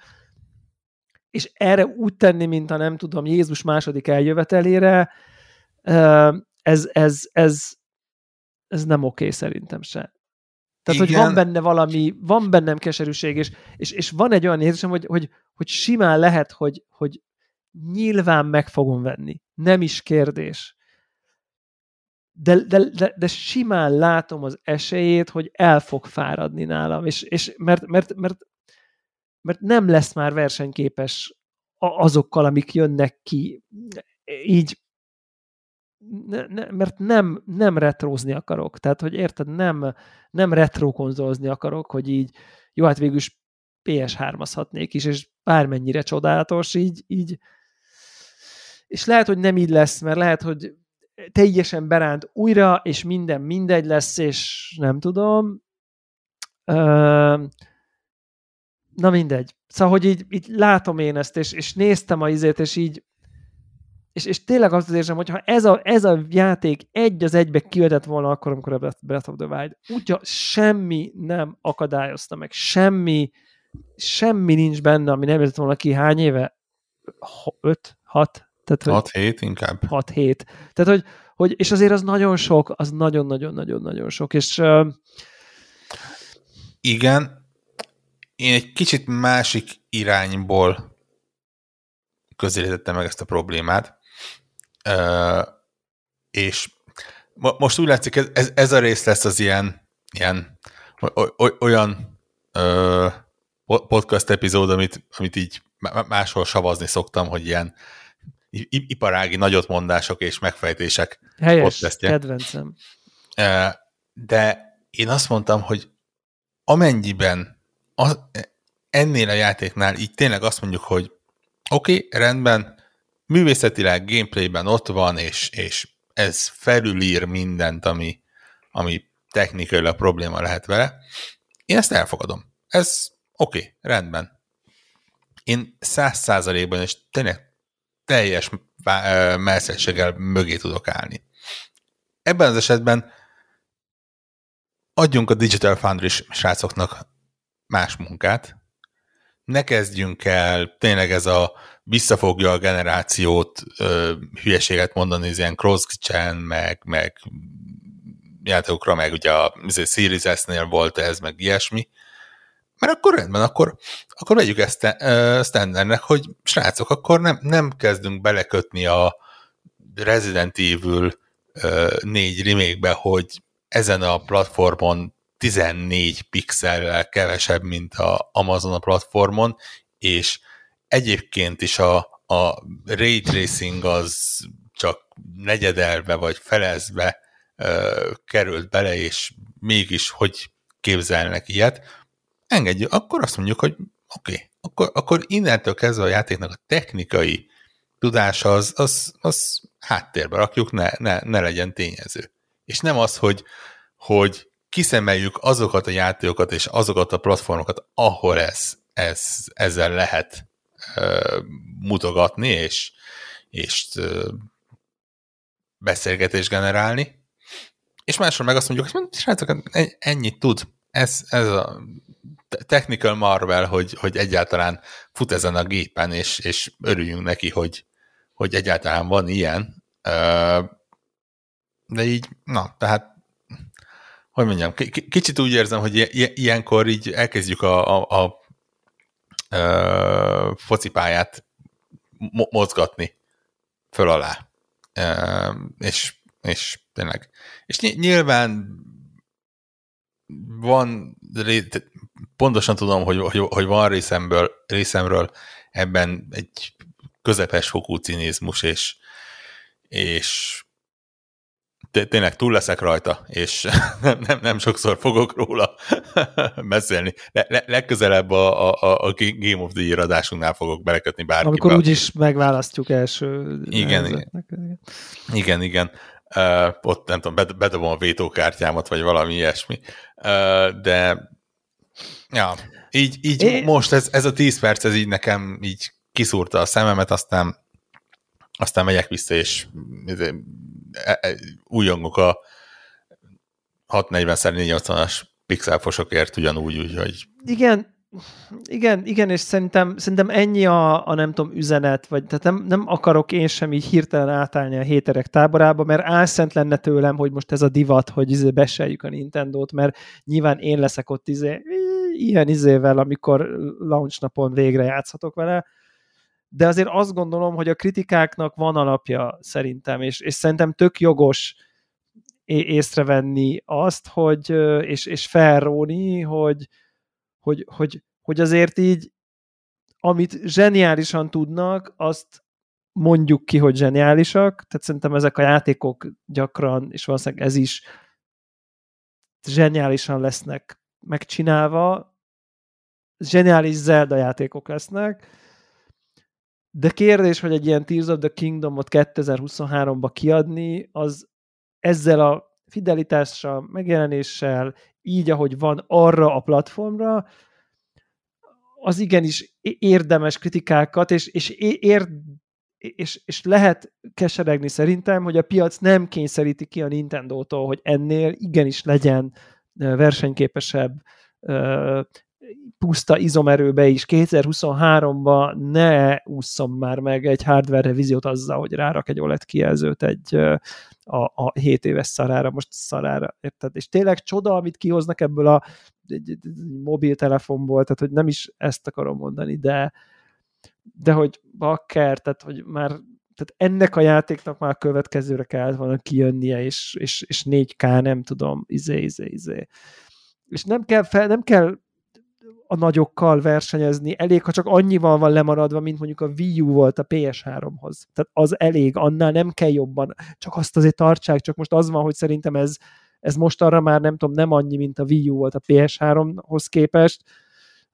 és erre úgy tenni, mint a nem tudom, Jézus második eljövetelére, ez, ez, ez ez nem oké szerintem se. Tehát, igen. Hogy van benne valami, van bennem keserűség, és, és, és van egy olyan érzésem, hogy, hogy, hogy simán lehet, hogy, hogy nyilván meg fogom venni. Nem is kérdés. De, de, de, de simán látom az esélyét, hogy el fog fáradni nálam, és, és mert, mert, mert, mert nem lesz már versenyképes azokkal, amik jönnek ki. Így Ne, ne, mert nem, nem retrózni akarok. Tehát, hogy érted, nem, nem retrókonzolozni akarok, hogy így jó, hát végül is pé es hármazhatnék is, és bármennyire csodálatos, így, így. És lehet, hogy nem így lesz, mert lehet, hogy teljesen beránt újra, és minden mindegy lesz, és nem tudom. Na mindegy. Szóval, hogy így, így látom én ezt, és, és néztem a izét, és így És, és tényleg azt érzem, hogy ha ez a, ez a játék egy az egybe kivetett volna akkor, amikor a Breath of the Wild, úgyhogy semmi nem akadályozta meg, semmi, semmi nincs benne, ami nem jöttet volna ki hány éve? öt? hat? hat-hét inkább. hat-hét. Tehát, hogy, hogy, és azért az nagyon sok, az nagyon-nagyon-nagyon-nagyon sok, és... Uh... Igen, én egy kicsit másik irányból közzétettem meg ezt a problémát. Uh, és most úgy látszik, ez, ez, ez a rész lesz az ilyen, ilyen o, o, olyan uh, podcast epizód, amit, amit így máshol savazni szoktam, hogy ilyen iparági nagyotmondások és megfejtések. Helyes, podcastje. Kedvencem. Uh, de én azt mondtam, hogy amennyiben az, ennél a játéknál így tényleg azt mondjuk, hogy oké, okay, rendben, művészetileg, gameplayben ott van, és, és ez felülír mindent, ami, ami technikailag probléma lehet vele. Én ezt elfogadom. Ez oké, okay, rendben. Én száz százalékban és tényleg teljes melszettséggel mögé tudok állni. Ebben az esetben adjunk a Digital Foundry srácoknak más munkát, ne kezdjünk el, tényleg ez a visszafogja a generációt, ö, hülyeséget mondani, ez ilyen cross-gen, meg, meg játékokra, meg ugye a Series S-nél volt ez, meg ilyesmi. Mert akkor rendben, akkor, akkor vegyük ezt standardnek, hogy srácok, akkor nem, nem kezdünk belekötni a Resident Evil ö, négy remake-be, hogy ezen a platformon tizennégy pixellel kevesebb, mint az Amazon platformon, és egyébként is a, a ray tracing az csak negyedelve vagy felezve ö, került bele, és mégis hogy képzelnek ilyet, engedjük, akkor azt mondjuk, hogy oké, okay, akkor, akkor innentől kezdve a játéknak a technikai tudása az, az, az háttérbe rakjuk, ne, ne, ne legyen tényező. És nem az, hogy, hogy kiszemeljük azokat a játékokat és azokat a platformokat, ahol ez, ez, ezzel lehet ö, mutogatni és, és ö, beszélgetést generálni. És máshol meg azt mondjuk, hogy srácok, ennyit tud. Ez, ez a technical marvel, hogy, hogy egyáltalán fut ezen a gépen, és, és örüljünk neki, hogy, hogy egyáltalán van ilyen. De így, na, tehát hogy mondjam, k- kicsit úgy érzem, hogy ilyenkor így elkezdjük a, a, a, a focipályát mo- mozgatni föl alá. És, és tényleg. És nyilván van, pontosan tudom, hogy, hogy van részemről, részemről ebben egy közepes fokú cinizmus, és, és tényleg túl leszek rajta, és nem, nem, nem sokszor fogok róla beszélni. Le, le, legközelebb a, a, a Game of the Year adásunknál fogok belekötni bárkibe. Amikor úgyis megválasztjuk első... Igen, igen. igen, igen. Uh, ott nem tudom, bedobom a vétókártyámat, vagy valami ilyesmi. Uh, de ja, így, így é... most ez, ez a tíz perc, ez így nekem így kiszúrta a szememet, aztán aztán megyek vissza, és újongok a hatszáznegyven négyszáznyolcvanas pixelfosokért ugyanúgy, úgyhogy... Igen, igen, igen, és szerintem, szerintem ennyi a, a nem tudom, üzenet, vagy tehát nem, nem akarok én sem így hirtelen átállni a héterek táborába, mert álszent lenne tőlem, hogy most ez a divat, hogy izé beseljük a Nintendót, mert nyilván én leszek ott izé, ilyen izével, amikor launch napon végre játszhatok vele. De azért azt gondolom, hogy a kritikáknak van alapja szerintem, és, és szerintem tök jogos é- észrevenni azt, hogy, és, és felróni, hogy, hogy, hogy, hogy azért így, amit zseniálisan tudnak, azt mondjuk ki, hogy zseniálisak, tehát szerintem ezek a játékok gyakran, és valószínűleg ez is zseniálisan lesznek megcsinálva, zseniális Zelda játékok lesznek. De kérdés, hogy egy ilyen Tears of the Kingdomot kétezer-huszonháromba kiadni, az ezzel a fidelitással, megjelenéssel, így, ahogy van arra a platformra, az igenis érdemes kritikákat, és, és, ér, és, és lehet keseregni szerintem, hogy a piac nem kényszeríti ki a Nintendótól, hogy ennél igenis legyen versenyképesebb puszta izomerőbe is, kétezer-huszonháromba ne ússzom már meg egy hardware revíziót azzal, hogy rárak egy o el e dé kijelzőt egy a, a hét éves szarára, most szarára, érted? És tényleg csoda, amit kihoznak ebből a egy, egy mobiltelefonból, tehát hogy nem is ezt akarom mondani, de de hogy bakker, tehát hogy már tehát ennek a játéknak már következőre kellett volna kijönnie, és, és, és négy ká nem tudom, izé, izé, izé. És nem kell, fel, nem kell a nagyokkal versenyezni, elég, ha csak annyival van lemaradva, mint mondjuk a Wii U volt a pé es háromhoz. Tehát az elég, annál nem kell jobban, csak azt azért tartsák, csak most az van, hogy szerintem ez, ez mostanra már nem tudom, nem annyi, mint a Wii U volt a pé es háromhoz képest,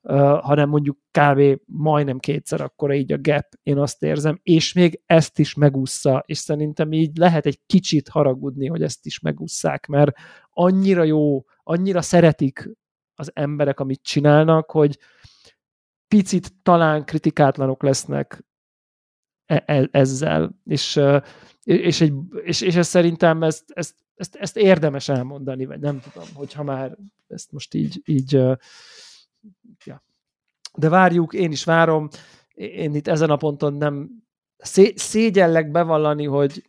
uh, hanem mondjuk kb. Majdnem kétszer akkora így a gap, én azt érzem, és még ezt is megússza, és szerintem így lehet egy kicsit haragudni, hogy ezt is megússzák, mert annyira jó, annyira szeretik az emberek, amit csinálnak, hogy picit talán kritikátlanok lesznek ezzel. És, és, egy, és, és ezt szerintem ezt, ezt, ezt, ezt érdemes elmondani, vagy nem tudom, hogyha már ezt most így... így ja. De várjuk, én is várom. Én itt ezen a ponton nem szé- szégyellek bevallani, hogy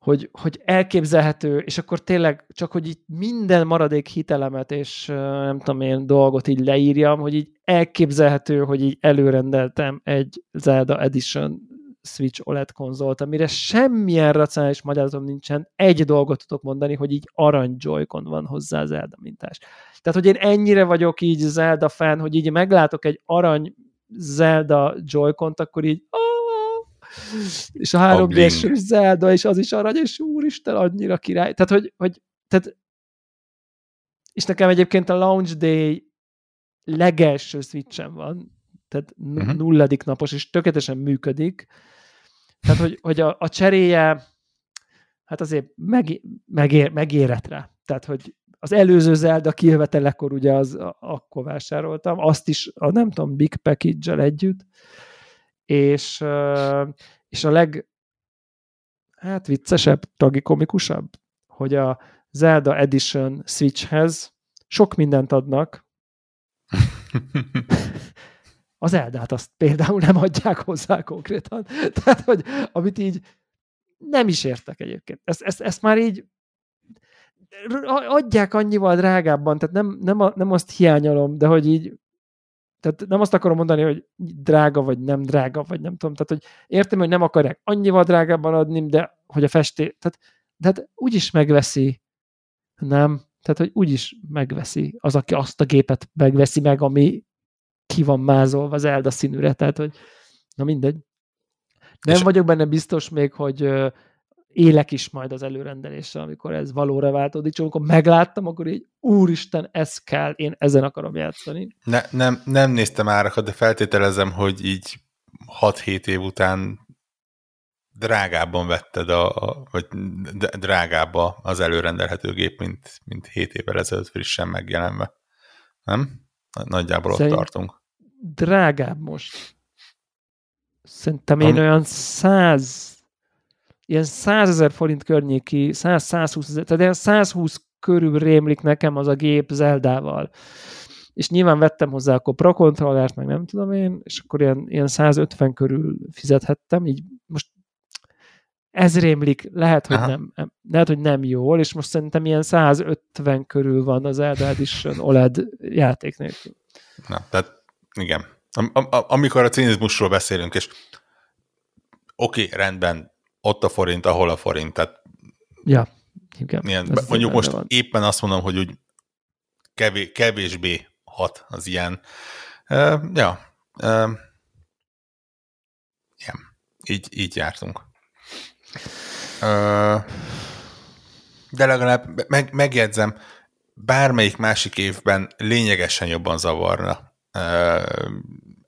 Hogy, hogy elképzelhető, és akkor tényleg csak, hogy itt minden maradék hitelemet, és nem tudom én dolgot így leírjam, hogy így elképzelhető, hogy így előrendeltem egy Zelda Edition Switch o el e dé konzolt, amire semmilyen racionális magyarázatom nincsen, egy dolgot tudok mondani, hogy így arany Joy-Con van hozzá Zelda mintás. Tehát, hogy én ennyire vagyok így Zelda fan, hogy így meglátok egy arany Zelda Joy-Cont, akkor így oh, és a három dés-es Zelda, és az is arany, és úristen, annyira király. Tehát, hogy, hogy tehát, és nekem egyébként a launch day legelső Switch-en van, tehát uh-huh. nulladik napos, és tökéletesen működik. Tehát, hogy, hogy a, a cseréje, hát azért meg, megér, megérett rá. Tehát, hogy az előző Zelda kijövetelekor ugye az, a, akkor vásároltam, azt is a nem tudom, Big Package-el együtt, és, és a leg hát viccesebb, tragikomikusabb, hogy a Zelda Edition Switchhez sok mindent adnak. Az Eldát azt például nem adják hozzá konkrétan. Tehát, hogy amit így nem is értek egyébként. Ezt, ezt, ezt már így adják annyival drágábban, tehát nem, nem, a, nem azt hiányolom, de hogy így, tehát nem azt akarom mondani, hogy drága vagy nem drága, vagy nem tudom, tehát hogy értem, hogy nem akarják annyival drágábban adni, de hogy a festé, tehát de hát úgyis megveszi, nem? Tehát, hogy úgyis megveszi az, aki azt a gépet megveszi meg, ami ki van mázolva az Zelda színűre, tehát, hogy na mindegy. Nem és vagyok benne biztos még, hogy euh, élek is majd az előrendeléssel, amikor ez valóra váltódik, csak amikor megláttam, akkor így, úristen, ez kell, én ezen akarom játszani. Ne, nem, nem néztem árakat, de feltételezem, hogy így hat-hét év után drágábban vetted, a, a, vagy drágábba az előrendelhető gép, mint, mint hét évvel ezelőtt frissen megjelenve. Nem? Nagyjából szerint ott tartunk. Drágább most. Szerintem én Am- olyan száz, ilyen százezer forint környéki, száz-százhúszezer, tehát ilyen százhúsz körül rémlik nekem az a gép Zeldával. És nyilván vettem hozzá akkor Pro Controllert, meg nem tudom én, és akkor ilyen, ilyen száz ötven körül fizethettem, így most ez rémlik, lehet, hogy nem, lehet, hogy nem jól, és most szerintem ilyen száz ötven körül van az Elden Edition o el e dé játék nélkül. Na, tehát igen. Am- am- amikor a cinizmusról beszélünk, és oké, okay, rendben, ott a forint, ahol a forint, tehát ja, igen, ilyen, mondjuk most van. Éppen azt mondom, hogy úgy kevés, kevésbé hat az ilyen. Uh, ja. Uh, igen. Így, így jártunk. De legalább meg, megjegyzem, bármelyik másik évben lényegesen jobban zavarna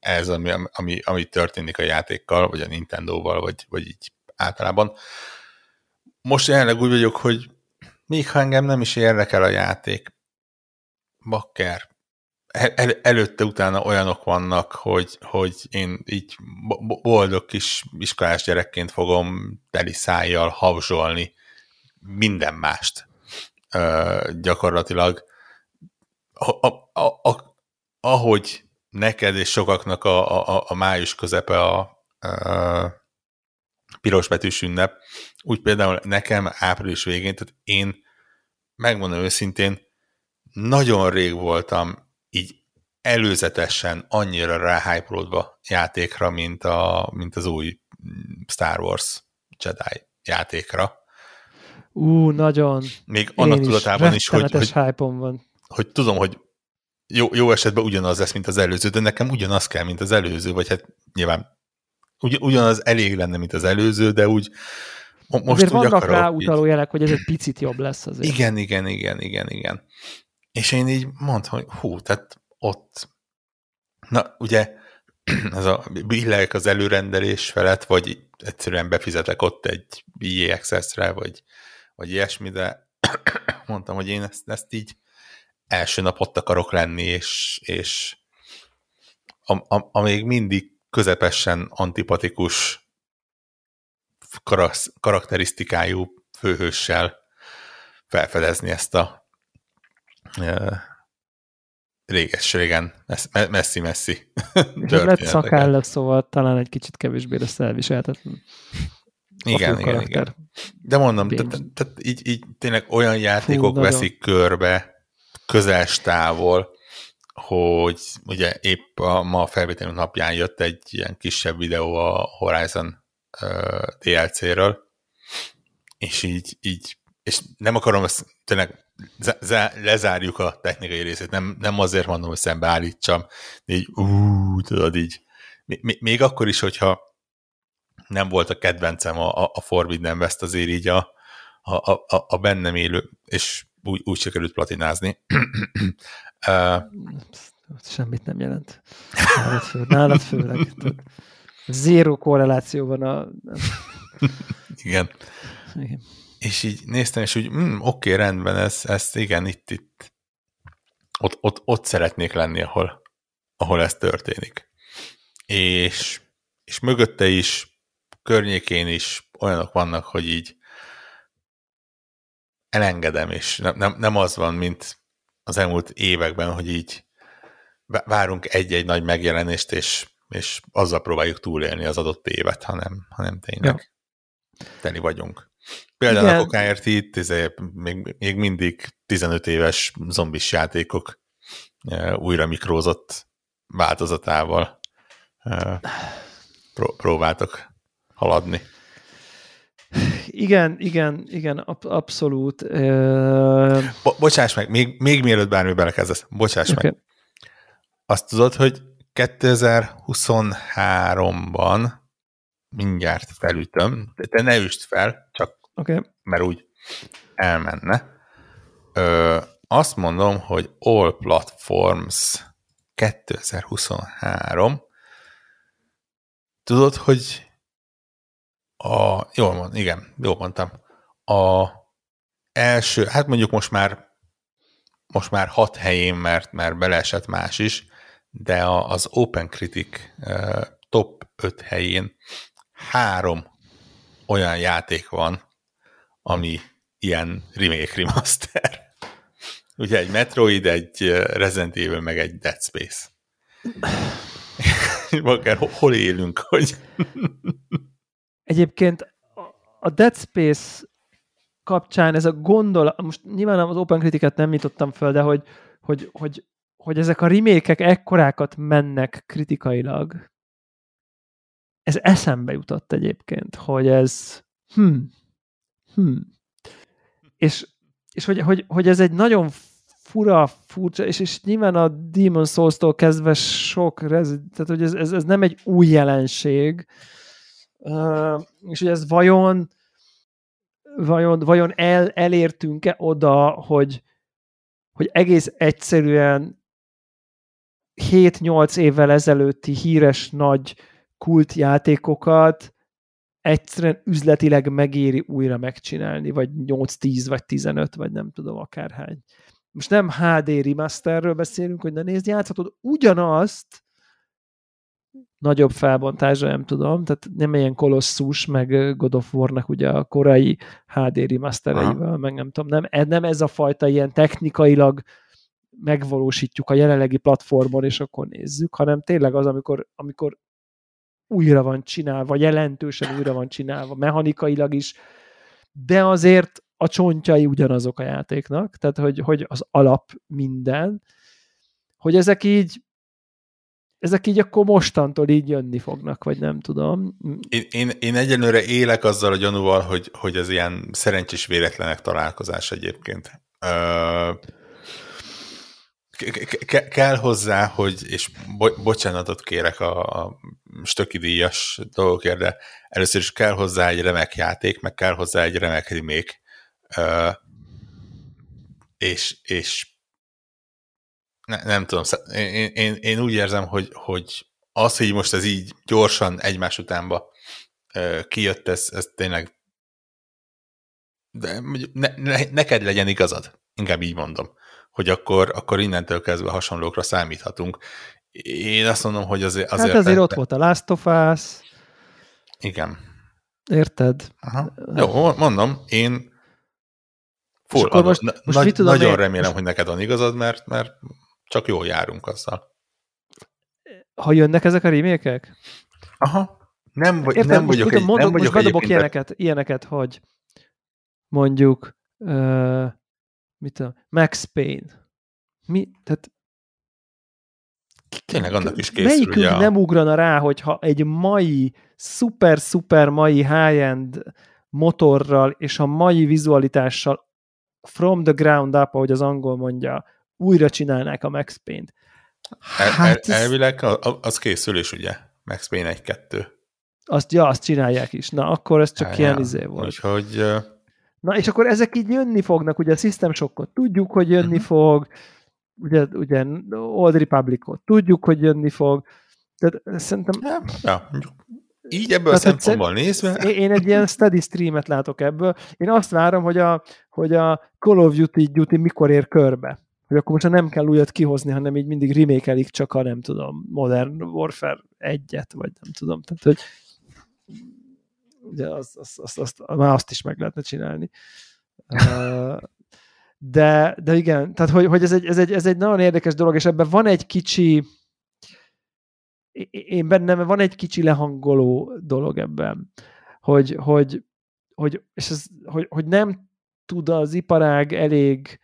ez, ami, ami, ami történik a játékkal, vagy a Nintendoval, vagy, vagy így általában. Most jelenleg úgy vagyok, hogy még ha engem nem is érdekel a játék, bakker, El, előtte, utána olyanok vannak, hogy, hogy én így boldog kis iskolás gyerekként fogom teli szájjal havzsolni minden mást Ö, gyakorlatilag. A, a, a, a, ahogy neked és sokaknak a, a, a május közepe a, a pirosbetűs ünnep, úgy például nekem április végén, tehát én megmondom őszintén, nagyon rég voltam így előzetesen annyira ráhypolódva játékra, mint, a, mint az új Star Wars Jedi játékra. Ú, nagyon. Még annak tudatában is, hogy, hogy, van. hogy tudom, hogy jó, jó esetben ugyanaz lesz, mint az előző, de nekem ugyanaz kell, mint az előző, vagy hát nyilván ugyanaz elég lenne, mint az előző, de úgy most azért úgy vannak akarok, rá utaló jelek, hogy ez egy picit jobb lesz azért. Igen, igen, igen, igen, igen. És én így mondtam, hogy hú, tehát ott, na ugye, ez a billek az előrendelés felett, vagy egyszerűen befizetek ott egy é á Access-re, vagy, vagy ilyesmi, de mondtam, hogy én ezt, ezt így első nap ott akarok lenni, és, és a, a, a még mindig közepesen antipatikus karasz, karakterisztikájú főhőssel felfedezni ezt a réges-régen, messzi-messzi történetek. Lett szakállat, szóval talán egy kicsit kevésbé lesz elviselhetetlen. Igen, igen, igen. De mondom, tehát így, így tényleg olyan játékok Fú, veszik körbe, közel-távol, hogy ugye épp a ma felvételünk napján jött egy ilyen kisebb videó a Horizon uh, dé el cé-ről, és így, így, és nem akarom ezt tényleg lezárjuk a technikai részét, nem, nem azért mondom, hogy szembeállítsam, így ú, tudod így. Még akkor is, hogyha nem volt a kedvencem a, a, a Forbidden West, azért így a, a, a, a bennem élő, és úgy, úgy sikerült platinázni. uh, Semmit nem jelent. Nálad, fő, nálad főleg. Zero korrelációban a... Igen. Igen. És így néztem, és úgy, mm, oké, okay, rendben, ez, ez igen, itt, itt. Ott, ott, ott szeretnék lenni, ahol, ahol ez történik. És, és mögötte is, környékén is olyanok vannak, hogy így elengedem, és nem, nem, nem az van, mint az elmúlt években, hogy így várunk egy-egy nagy megjelenést, és, és azzal próbáljuk túlélni az adott évet, hanem, hanem tényleg ja. teli vagyunk. Például igen. A kokáért itt még, még mindig tizenöt éves zombis játékok újra mikrózott változatával próbáltak haladni. Igen, igen, igen, abszolút. Bo- bocsáss meg, még, még mielőtt bármi belekezdesz, bocsáss okay. meg. Azt tudod, hogy kétezer-huszonháromban mindjárt felütöm, de te ne üsd fel, csak okay. mert úgy elmenne. Ö, azt mondom, hogy All Platforms kétezer-huszonhárom. Tudod, hogy a, jól mondtam, igen, jól mondtam. A első, hát mondjuk most már most már hat helyén, mert már beleesett más is, de a, az OpenCritic uh, top öt helyén három olyan játék van, ami ilyen remake remaster. Ugye egy Metroid, egy Resident Evil, meg egy Dead Space. Akár hol élünk, hogy... Egyébként a Dead Space kapcsán ez a gondolat, most nyilván az OpenCriticet nem nyitottam föl, de hogy, hogy, hogy, hogy ezek a remake-ek ekkorákat mennek kritikailag, ez eszembe jutott egyébként, hogy ez hm, hm. És, és hogy, hogy, hogy ez egy nagyon fura, furcsa, és, és nyilván a Demon's Souls-tól kezdve sok, tehát hogy ez, ez, ez nem egy új jelenség, és hogy ez vajon vajon, vajon el, elértünk-e oda, hogy, hogy egész egyszerűen hét-nyolc évvel ezelőtti híres nagy kultjátékokat egyszerűen üzletileg megéri újra megcsinálni, vagy nyolc-tíz, vagy tizenöt, vagy nem tudom akárhány. Most nem há dé remasterről beszélünk, hogy na nézd, játszhatod ugyanazt nagyobb felbontásra, nem tudom, tehát nem ilyen kolosszus, meg God of War-nak ugye a korai há dé remastereivel, meg nem tudom, nem, nem ez a fajta ilyen technikailag megvalósítjuk a jelenlegi platformon, és akkor nézzük, hanem tényleg az, amikor, amikor újra van csinálva, jelentősen újra van csinálva, mechanikailag is, de azért a csontjai ugyanazok a játéknak, tehát hogy, hogy az alap minden, hogy ezek így ezek így akkor mostantól így jönni fognak, vagy nem tudom. Én, én, én egyenlőre élek azzal a gyanúval, hogy, hogy ez ilyen szerencsés véletlenek találkozás egyébként. Ö, ke, ke, kell hozzá, hogy, és bo, bocsánatot kérek a, a stökidíjas dolgokért, de először is kell hozzá egy remek játék, meg kell hozzá egy remek remake. Ö, és és Ne, nem tudom, én, én, én úgy érzem, hogy, hogy az, hogy most ez így gyorsan egymás utánba uh, kijött, ez, ez tényleg de ne, ne, neked legyen igazad, inkább így mondom, hogy akkor, akkor innentől kezdve hasonlókra számíthatunk. Én azt mondom, hogy azért... azért hát azért te... ott volt a Last of Us. Igen. Érted? Aha. Jó, mondom, én full, adom, most, na, most nagy, tudom, nagyon remélem, most... hogy neked van igazad, mert, mert csak jól járunk azzal. Ha jönnek ezek a remake-ek? Aha. Nem, vagy, Értem, nem most, vagyok egy... Mondok, nem most bedobok ilyeneket, ilyeneket, hogy mondjuk uh, mit tudom, Max Payne. Mi? Tehát tényleg annak is készül. Melyikünk ugye? Nem ugrana rá, hogyha egy mai, szuper-szuper mai high-end motorral és a mai vizualitással from the ground up, ahogy az angol mondja, újra csinálnák a Max Payne-t. Hát el, el, elvileg az, az készül is, ugye? Max Payne egy kettő. Azt, ja, azt csinálják is. Na, akkor ez csak ja, ilyen izé volt. Úgyhogy... Uh... Na, és akkor ezek így jönni fognak, ugye a System Shockot tudjuk, hogy jönni uh-huh. fog, ugye, ugye Old Republicot tudjuk, hogy jönni fog, tehát szerintem... Ja, ja. Így ebből a szempontból nézve... Én egy ilyen steady streamet látok ebből. Én azt várom, hogy a, hogy a Call of Duty, Duty mikor ér körbe. Hogy akkor most nem kell újat kihozni, hanem így mindig remake-elik csak a, nem tudom, Modern Warfare egyet, vagy nem tudom. Tehát, hogy... Ugye azt, azt, azt, azt, már azt is meg lehetne csinálni. De, de igen, tehát hogy, hogy ez, egy, ez, egy, ez egy nagyon érdekes dolog, és ebben van egy kicsi én bennem van egy kicsi lehangoló dolog ebben, hogy, hogy, hogy, és ez, hogy, hogy nem tud az iparág elég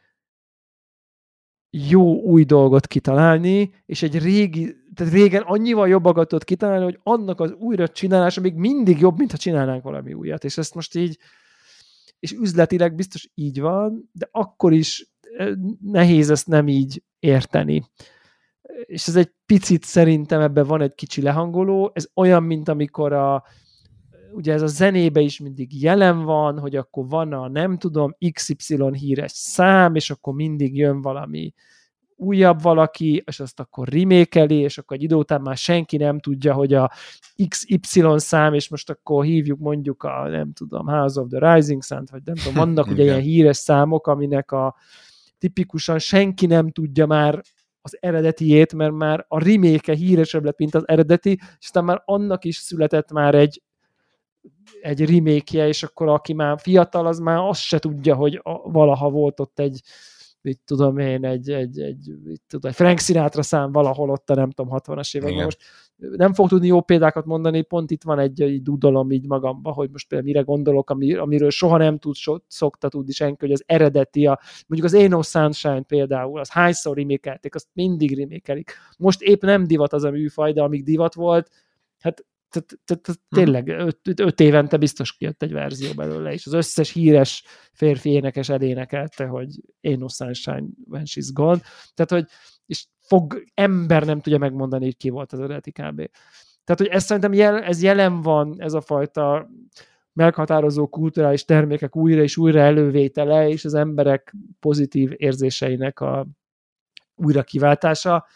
jó új dolgot kitalálni, és egy régi, tehát régen annyival jobbakat tudott kitalálni, hogy annak az újra csinálása még mindig jobb, mintha csinálnánk valami újat, és ezt most így, és üzletileg biztos így van, de akkor is nehéz ezt nem így érteni. És ez egy picit szerintem ebben van egy kicsi lehangoló, ez olyan, mint amikor a, ugye ez a zenébe is mindig jelen van, hogy akkor van a nem tudom, iksz ipszilon híres szám, és akkor mindig jön valami újabb valaki, és azt akkor remake-eli, és akkor egy idő után már senki nem tudja, hogy a iksz ipszilon szám, és most akkor hívjuk mondjuk a, nem tudom, House of the Rising Sun-t, vagy nem tudom, vannak ugye ilyen híres számok, aminek a tipikusan senki nem tudja már az eredetiét, mert már a remake híresebb lett, mint az eredeti, és aztán már annak is született már egy egy remake-je, és akkor aki már fiatal, az már azt se tudja, hogy a, valaha volt ott egy mit tudom én, egy, egy, egy, mit tudom, egy Frank Sinatra szám valahol ott a nem tudom, hatvanas években. Most nem fog tudni jó példákat mondani, pont itt van egy, egy dudalom így magamba, hogy most például mire gondolok, amir, amiről soha nem tud, so, szokta tudni senki, hogy az eredeti, a, mondjuk az Ain't No Sunshine például, az hányszor remékelték, azt mindig remékelik. Most épp nem divat az a műfaj, de amíg divat volt, hát tényleg öt évente biztos kijött egy verzió belőle, és az összes híres férfi énekes elénekelte, hogy Ain't No Sunshine When She's Gone, tehát hogy és fog, ember nem tudja megmondani, hogy ki volt az eredeti kb. Tehát, hogy ez szerintem jel, ez jelen van, ez a fajta meghatározó kulturális termékek újra és újra elővétele, és az emberek pozitív érzéseinek a újra kiváltása.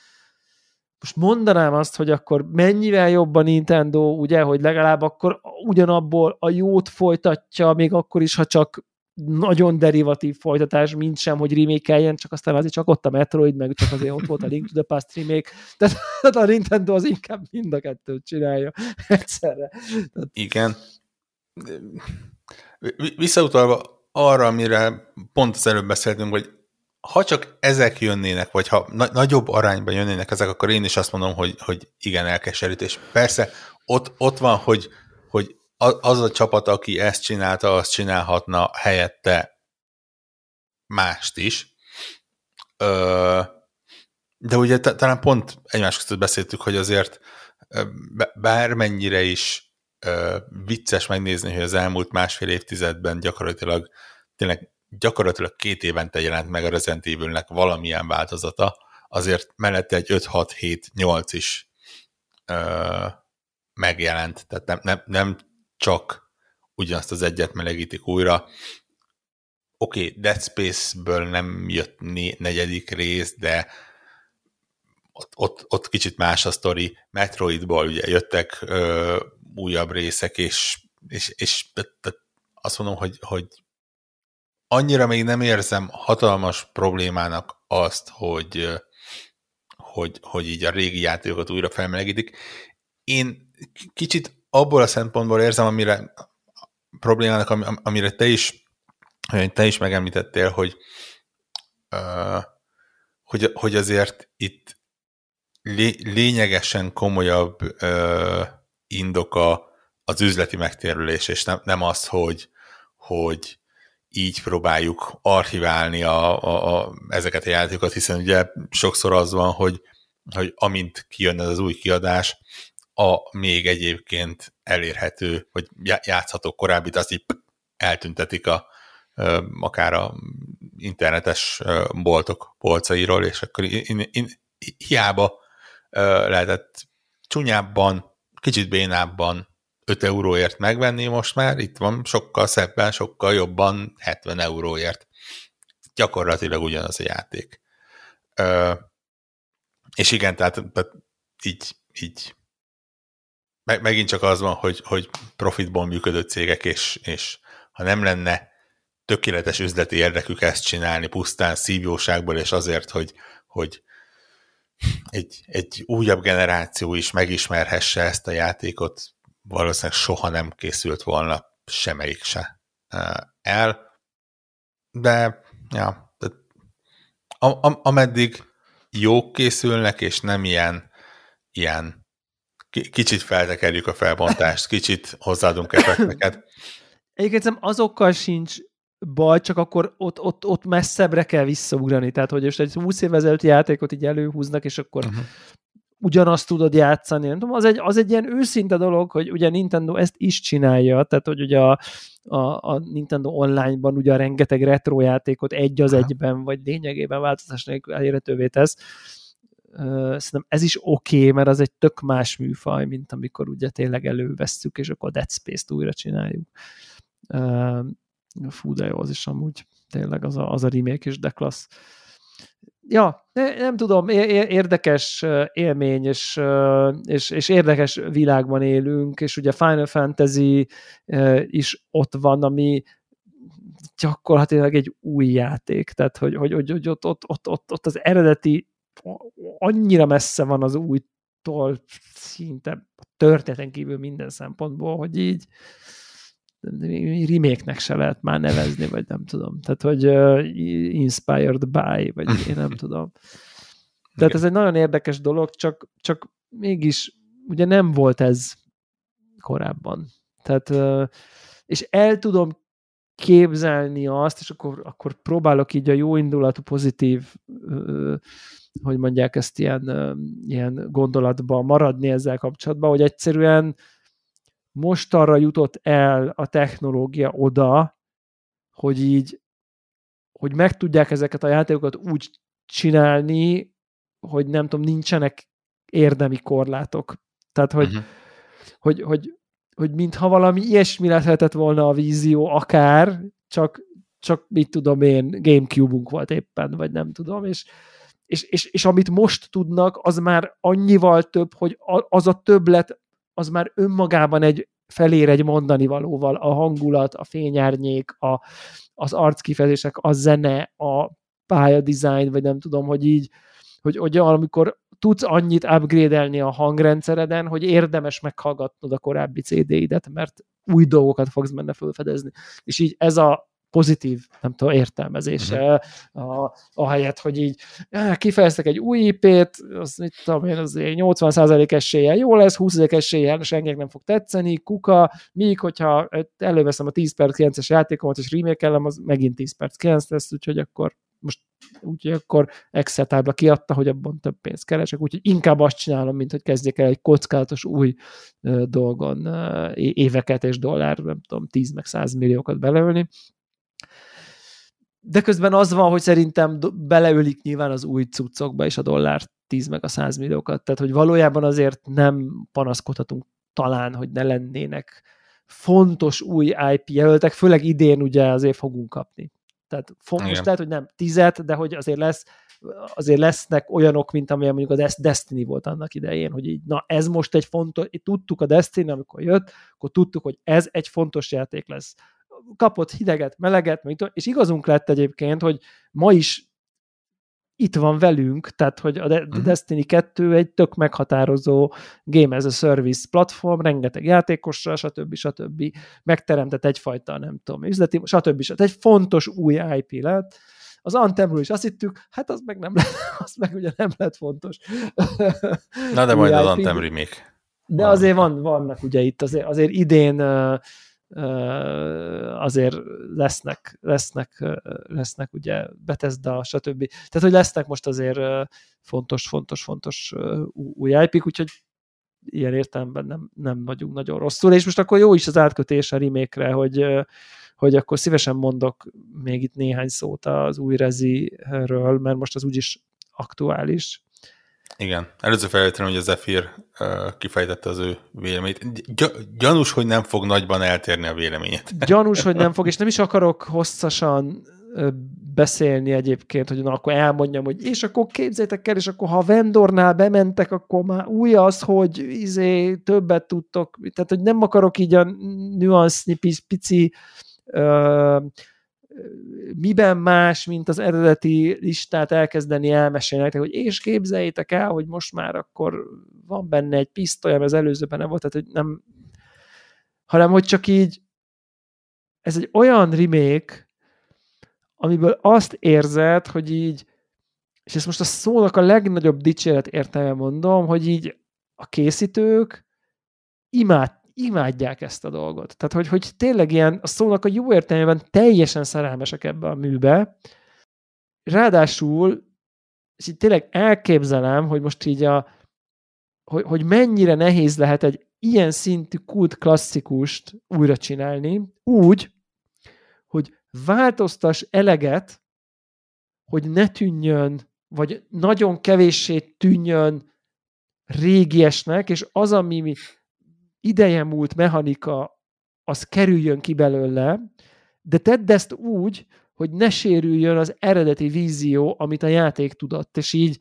Most mondanám azt, hogy akkor mennyivel jobb a Nintendo, ugye, hogy legalább akkor ugyanabból a jót folytatja, még akkor is, ha csak nagyon derivatív folytatás, mint sem, hogy remake-eljen, csak aztán azért csak ott a Metroid, meg csak azért ott volt a Link to the Past remake. Tehát a Nintendo az inkább mind a kettőt csinálja egyszerre. Igen. Visszautalva arra, amire pont az előbb beszéltünk, hogy ha csak ezek jönnének, vagy ha na- nagyobb arányban jönnének ezek, akkor én is azt mondom, hogy, hogy igen, elkeserít. Persze ott, ott van, hogy, hogy az a csapat, aki ezt csinálta, azt csinálhatna helyette mást is. De ugye talán pont egymás között beszéltük, hogy azért bármennyire is vicces megnézni, hogy az elmúlt másfél évtizedben gyakorlatilag tényleg gyakorlatilag két évente jelent meg a Resident Evilnek valamilyen változata, azért mellette egy öt hat hét nyolc is ö, megjelent, tehát nem, nem, nem csak ugyanazt az egyet melegítik újra. Oké, okay, Dead Space-ből nem jött né, negyedik rész, de ott, ott, ott kicsit más a sztori. Metroidból ugye jöttek ö, újabb részek, és, és, és azt mondom, hogy, hogy annyira még nem érzem hatalmas problémának azt, hogy, hogy, hogy így a régi játékokat újra felmelegítik. Én kicsit abból a szempontból érzem, amire problémának, amire te is, te is megemlítettél, hogy, hogy, hogy azért itt lényegesen komolyabb indoka az üzleti megtérülés, és nem, nem az, hogy, hogy így próbáljuk archiválni a, a, a, ezeket a játékokat, hiszen ugye sokszor az van, hogy, hogy amint kijön ez az új kiadás, a még egyébként elérhető, vagy játszható korábbit, azt így eltüntetik a, akár a internetes boltok polcairól, és akkor in, in, in, hiába lehetett csúnyábban, kicsit bénábban öt euróért megvenni most már, itt van sokkal szebben, sokkal jobban hetven euróért. Gyakorlatilag ugyanaz a játék. Ö, és igen, tehát, tehát így, így meg, megint csak az van, hogy, hogy profitból működő cégek, és, és ha nem lenne tökéletes üzleti érdekük ezt csinálni pusztán szívjóságból, és azért, hogy, hogy egy, egy újabb generáció is megismerhesse ezt a játékot, valószínűleg soha nem készült volna semmelyik se el, de ja, tehát, a, a, ameddig jók készülnek, és nem ilyen, ilyen kicsit feltekerjük a felbontást, kicsit hozzáadunk effekteket. Egyébként azokkal sincs baj, csak akkor ott, ott, ott messzebbre kell visszaugrani. Tehát, hogy most egy húsz évvel ezelőtti játékot így előhúznak, és akkor uh-huh. ugyanazt tudod játszani. Nem tudom, az, egy, az egy ilyen őszinte dolog, hogy ugye Nintendo ezt is csinálja, tehát, hogy ugye a, a, a Nintendo online-ban ugye rengeteg retro játékot egy az uh-huh. egyben, vagy lényegében változás nélkül elérhetővé tesz. Szerintem ez is oké, okay, mert az egy tök más műfaj, mint amikor ugye tényleg elővesszük, és akkor Dead Space-t újra csináljuk. Fú, de jó, az is amúgy tényleg az a, az a remake is, de klassz. Ja, nem tudom, érdekes élmény, és, és, és érdekes világban élünk, és ugye Final Fantasy is ott van, ami gyakorlatilag egy új játék, tehát hogy, hogy, hogy ott, ott, ott, ott, ott az eredeti annyira messze van az újtól, szinte történeten kívül minden szempontból, hogy így remake-nek se lehet már nevezni, vagy nem tudom. Tehát, hogy uh, inspired by, vagy én nem tudom. Tehát ez egy nagyon érdekes dolog, csak, csak mégis ugye nem volt ez korábban. Tehát, uh, és el tudom képzelni azt, és akkor, akkor próbálok így a jó indulatú, pozitív, uh, hogy mondják ezt ilyen, uh, ilyen gondolatban maradni ezzel kapcsolatban, hogy egyszerűen most arra jutott el a technológia oda, hogy így, hogy meg tudják ezeket a játékokat úgy csinálni, hogy nem tudom, nincsenek érdemi korlátok. Tehát, hogy, uh-huh. hogy, hogy, hogy, hogy mintha valami ilyesmi lehetett volna a vízió akár, csak, csak mit tudom én, Gamecube-unk volt éppen, vagy nem tudom, és és, és, és amit most tudnak, az már annyival több, hogy az a többlet az már önmagában egy, felér egy mondani valóval, a hangulat, a fényárnyék, a, az arckifejezések, a zene, a pályadizájn, vagy nem tudom, hogy így, hogy, hogy amikor tudsz annyit upgrade-elni a hangrendszereden, hogy érdemes meghallgatnod a korábbi cé dé-idet, mert új dolgokat fogsz benne felfedezni. És így ez a pozitív, nem tudom, értelmezése a, a helyet, hogy így kifejeztek egy új í pét, azt mit tudom én, az nyolcvan százalék eséllyel jó lesz, húsz százalék eséllyel senkinek nem fog tetszeni, kuka, míg hogyha előveszem a tíz perc kilences játékomat, és remake-elem, az megint tíz perc kilenc lesz, úgyhogy akkor most úgyhogy akkor Excel tábla kiadta, hogy abban több pénzt keresek, úgyhogy inkább azt csinálom, mint hogy kezdjek el egy kockázatos új uh, dolgon uh, éveket és dollár, nem tudom, tíz meg száz milliókat beleölni. De közben az van, hogy szerintem beleölik nyilván az új cuccokba és a dollár tíz meg a száz milliókat. Tehát, hogy valójában azért nem panaszkodhatunk talán, hogy ne lennének fontos új í pé jelöltek, főleg idén ugye azért fogunk kapni. Tehát most lehet, hogy nem tizet, de hogy azért lesz, azért lesznek olyanok, mint amilyen mondjuk a Destiny volt annak idején, hogy így, na ez most egy fontos, tudtuk a Destiny, amikor jött, akkor tudtuk, hogy ez egy fontos játék lesz. Kapott hideget, meleget, és igazunk lett egyébként, hogy ma is itt van velünk, tehát hogy a Destiny kettő egy tök meghatározó game as a service platform, rengeteg játékosra, stb. Stb. Megteremtett egyfajta, nem tudom, üzleti, stb. Stb. Egy fontos új í pé lett. Az Anthemről is azt hittük, hát az meg nem lett, az meg ugye nem lett fontos. Na de majd az Anthem remake. De azért van, vannak ugye itt, azért, azért idén azért lesznek, lesznek, lesznek ugye Bethesda, stb. Tehát, hogy lesznek most azért fontos, fontos, fontos új í pék, úgyhogy ilyen értelemben nem, nem vagyunk nagyon rosszul, és most akkor jó is az átkötés a remake-re, hogy, hogy akkor szívesen mondok még itt néhány szót az új Rezi-ről, mert most az úgyis aktuális. Igen. Előző felvételen, hogy a Zephyr uh, kifejtette az ő véleményét. Gy- gyanús, hogy nem fog nagyban eltérni a véleményét. Gyanús, hogy nem fog, és nem is akarok hosszasan beszélni egyébként, hogy na, akkor elmondjam, hogy és akkor képzeljétek el, és akkor ha a vendornál bementek, akkor már új az, hogy izé, többet tudtok. Tehát, hogy nem akarok így a nüansznyi pici uh, miben más, mint az eredeti listát elkezdeni elmesélni, hogy és képzeljétek el, hogy most már akkor van benne egy pisztoly, mert az előzőben nem volt, tehát hogy nem, hanem hogy csak így ez egy olyan remake, amiből azt érzed, hogy így, és ezt most a szónak a legnagyobb dicséret értelme mondom, hogy így a készítők imád, imádják ezt a dolgot. Tehát, hogy, hogy tényleg ilyen a szónak a jó értelmében teljesen szerelmesek ebbe a műbe. Ráadásul, és így tényleg elképzelem, hogy most így a, hogy, hogy mennyire nehéz lehet egy ilyen szintű kult klasszikust újra csinálni, úgy, hogy változtass eleget, hogy ne tűnjön, vagy nagyon kevéssé tűnjön régiesnek, és az, ami ideje múlt mechanika, az kerüljön ki belőle, de tedd ezt úgy, hogy ne sérüljön az eredeti vízió, amit a játék tudott, és így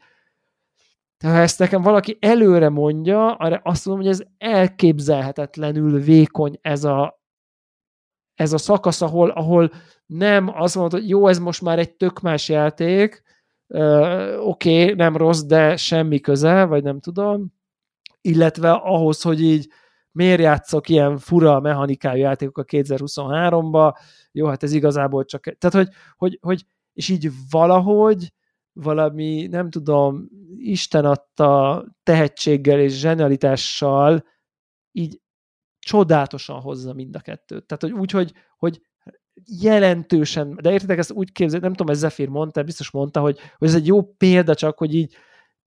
ha ezt nekem valaki előre mondja, arra azt mondom, hogy ez elképzelhetetlenül vékony ez a ez a szakasz, ahol, ahol nem azt mondod, hogy jó, ez most már egy tök más játék, uh, oké, okay, nem rossz, de semmi köze, vagy nem tudom, illetve ahhoz, hogy így miért játszok ilyen fura mechanikájú játékok a kétezer-huszonháromba, jó, hát ez igazából csak... Tehát, hogy, hogy, hogy és így valahogy valami, nem tudom, Isten adta tehetséggel és zsenialitással így csodálatosan hozza mind a kettőt. Tehát, hogy úgy, hogy, hogy jelentősen, de értitek, ezt úgy képzelt, nem tudom, ez Zephyr mondta, biztos mondta, hogy, hogy ez egy jó példa csak, hogy így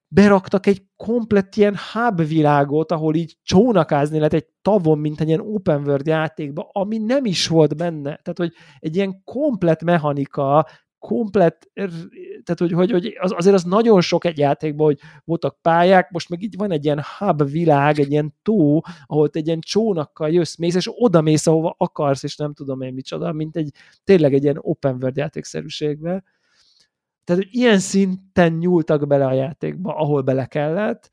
beraktak egy komplett ilyen hub világot, ahol így csónakázni lehet egy tavon, mint egy ilyen open world játékba, ami nem is volt benne. Tehát, hogy egy ilyen komplett mechanika, komplett, tehát, hogy, hogy, hogy az, azért az nagyon sok egy játékban, hogy voltak pályák, most meg így van egy ilyen hub világ, egy ilyen tó, ahol te egy ilyen csónakkal jössz, mész, és oda mész, ahova akarsz, és nem tudom én micsoda, mint egy, tényleg egy ilyen open world játékszerűségben. Tehát, hogy ilyen szinten nyúltak bele a játékba, ahol bele kellett,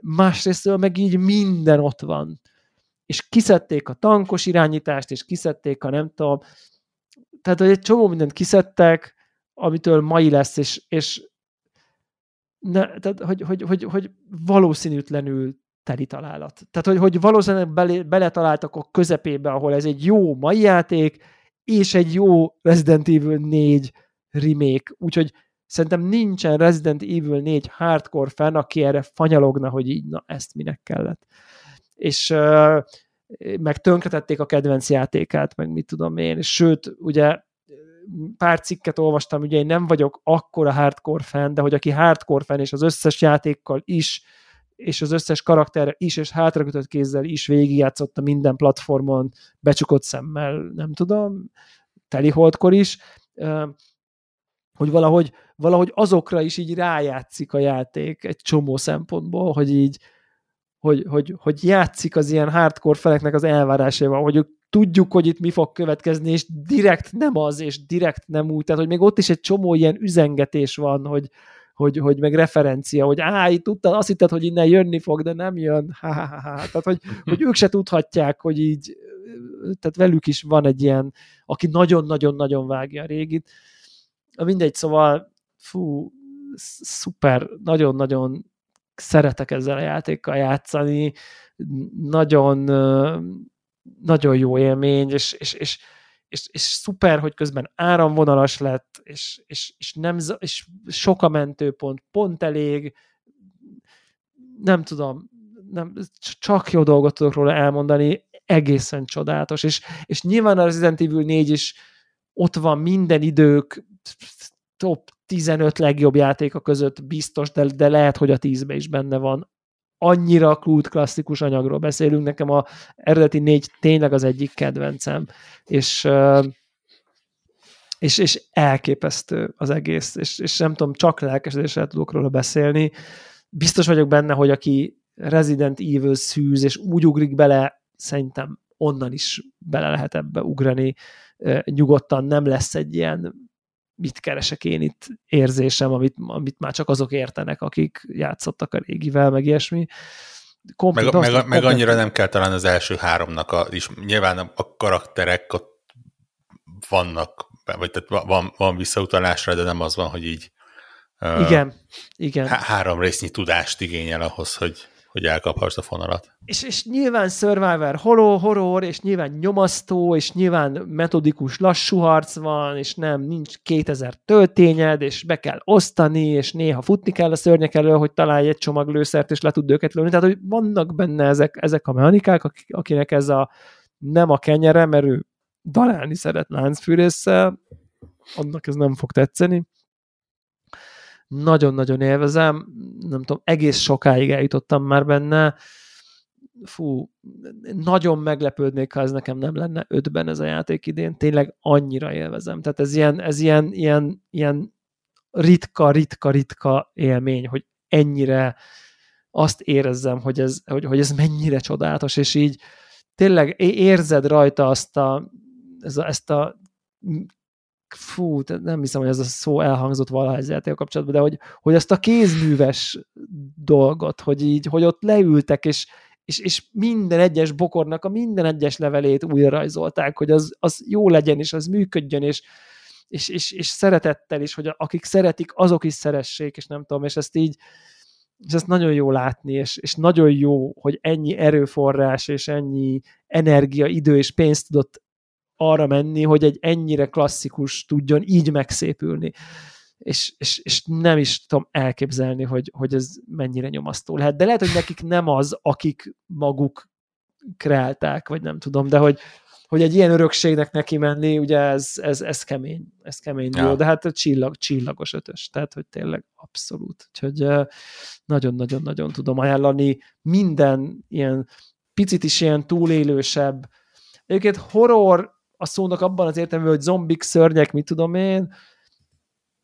másrésztől meg így minden ott van. És kiszedték a tankos irányítást, és kiszedték a nem tudom, tehát, hogy egy csomó mindent kiszedtek, amitől mai lesz, és, és ne, tehát, hogy, hogy, hogy, hogy valószínűtlenül teli találat. Tehát, hogy, hogy valószínűleg bele, beletaláltak a közepébe, ahol ez egy jó mai játék, és egy jó Resident Evil négy remake. Úgyhogy szerintem nincsen Resident Evil négy hardcore fan, aki erre fanyalogna, hogy így, na, ezt minek kellett. És uh, meg tönkretették a kedvenc játékát, meg mit tudom én. Sőt, ugye pár cikket olvastam, ugye én nem vagyok akkora hardcore fan, de hogy aki hardcore fan, és az összes játékkal is, és az összes karakterrel is, és hátrakötött kézzel is végigjátszotta minden platformon, becsukott szemmel, nem tudom, teliholdkor is, uh, hogy valahogy, valahogy azokra is így rájátszik a játék egy csomó szempontból, hogy így, hogy, hogy, hogy játszik az ilyen hardcore feleknek az elvárásával, hogy tudjuk, hogy itt mi fog következni, és direkt nem az, és direkt nem úgy, tehát hogy még ott is egy csomó ilyen üzengetés van, hogy, hogy, hogy meg referencia, hogy á, itt tudtad, azt hitted, hogy innen jönni fog, de nem jön, ha, ha, ha, ha. Tehát hogy, hogy ők se tudhatják, hogy így, tehát velük is van egy ilyen, aki nagyon-nagyon-nagyon vágja a régit. Mindegy, szóval fú, szuper, nagyon-nagyon szeretek ezzel a játékkal játszani, nagyon, nagyon jó élmény, és, és, és, és, és szuper, hogy közben áramvonalas lett, és, és, és, nem, és sok a mentőpont, pont elég, nem tudom, nem, csak jó dolgot tudok róla elmondani, egészen csodálatos, és, és nyilván a Resident Evil négy is ott van minden idők top tizenöt legjobb játéka között biztos, de, de lehet, hogy a tízbe is benne van. Annyira kult klasszikus anyagról beszélünk. Nekem a eredeti négy tényleg az egyik kedvencem. És, és, és elképesztő az egész. És, és nem tudom, csak lelkesedéssel tudok róla beszélni. biztos vagyok benne, hogy aki Resident Evil szűz, és úgy ugrik bele, szerintem onnan is bele lehet ebbe ugrani. Nyugodtan nem lesz egy ilyen mit keresek én itt érzésem, amit, amit már csak azok értenek, akik játszottak a régivel, meg ilyesmi. Kompl- meg, meg, meg, meg annyira nem kell talán az első háromnak, a, és nyilván a karakterek ott vannak, vagy tehát van, van visszautalásra, de nem az van, hogy így igen, uh, igen. Há- három résznyi tudást igényel ahhoz, hogy, hogy elkaphass a fonalat. És, és nyilván Survivor horror, horror, és nyilván nyomasztó, és nyilván metodikus lassú harc van, és nem, nincs kétezer töltényed, és be kell osztani, és néha futni kell a szörnyek elől, hogy találj egy csomag lőszert, és le tud őket lőni. Tehát, hogy vannak benne ezek, ezek a mechanikák, akinek ez a nem a kenyere, mert ő darálni szeret láncfűrésszel, annak ez nem fog tetszeni. Nagyon-nagyon élvezem, nem tudom, egész sokáig eljutottam már benne. Fú, nagyon meglepődnék, ha ez nekem nem lenne ötben ez a játék idén. Tényleg annyira élvezem. Tehát ez ilyen, ez ilyen, ilyen, ilyen ritka, ritka, ritka élmény, hogy ennyire azt érezzem, hogy ez, hogy, hogy ez mennyire csodálatos, és így tényleg érzed rajta azt a, ez a ezt a fú, nem hiszem, hogy ez a szó elhangzott valahogy az játékkal kapcsolatban, de hogy, hogy azt a kézműves dolgot, hogy így, hogy ott leültek, és, és, és minden egyes bokornak a minden egyes levelét újra rajzolták, hogy az, az jó legyen, és az működjön, és, és, és, és szeretettel is, hogy akik szeretik, azok is szeressék, és nem tudom, és ezt így, és ezt nagyon jó látni, és, és nagyon jó, hogy ennyi erőforrás, és ennyi energia, idő és pénzt tudott arra menni, hogy egy ennyire klasszikus tudjon így megszépülni. És, és, és nem is tudom elképzelni, hogy, hogy ez mennyire nyomasztó lehet. De lehet, hogy nekik nem az, akik maguk kreálták, vagy nem tudom, de hogy, hogy egy ilyen örökségnek neki menni, ugye ez, ez, ez kemény. Ez kemény ja. Jó, de hát csillag, csillagos ötös. Tehát, hogy tényleg abszolút. Úgyhogy nagyon-nagyon-nagyon tudom ajánlani minden ilyen picit is ilyen túlélősebb. Egyébként horror a szónak abban az értelmében, hogy zombik, szörnyek, mit tudom én,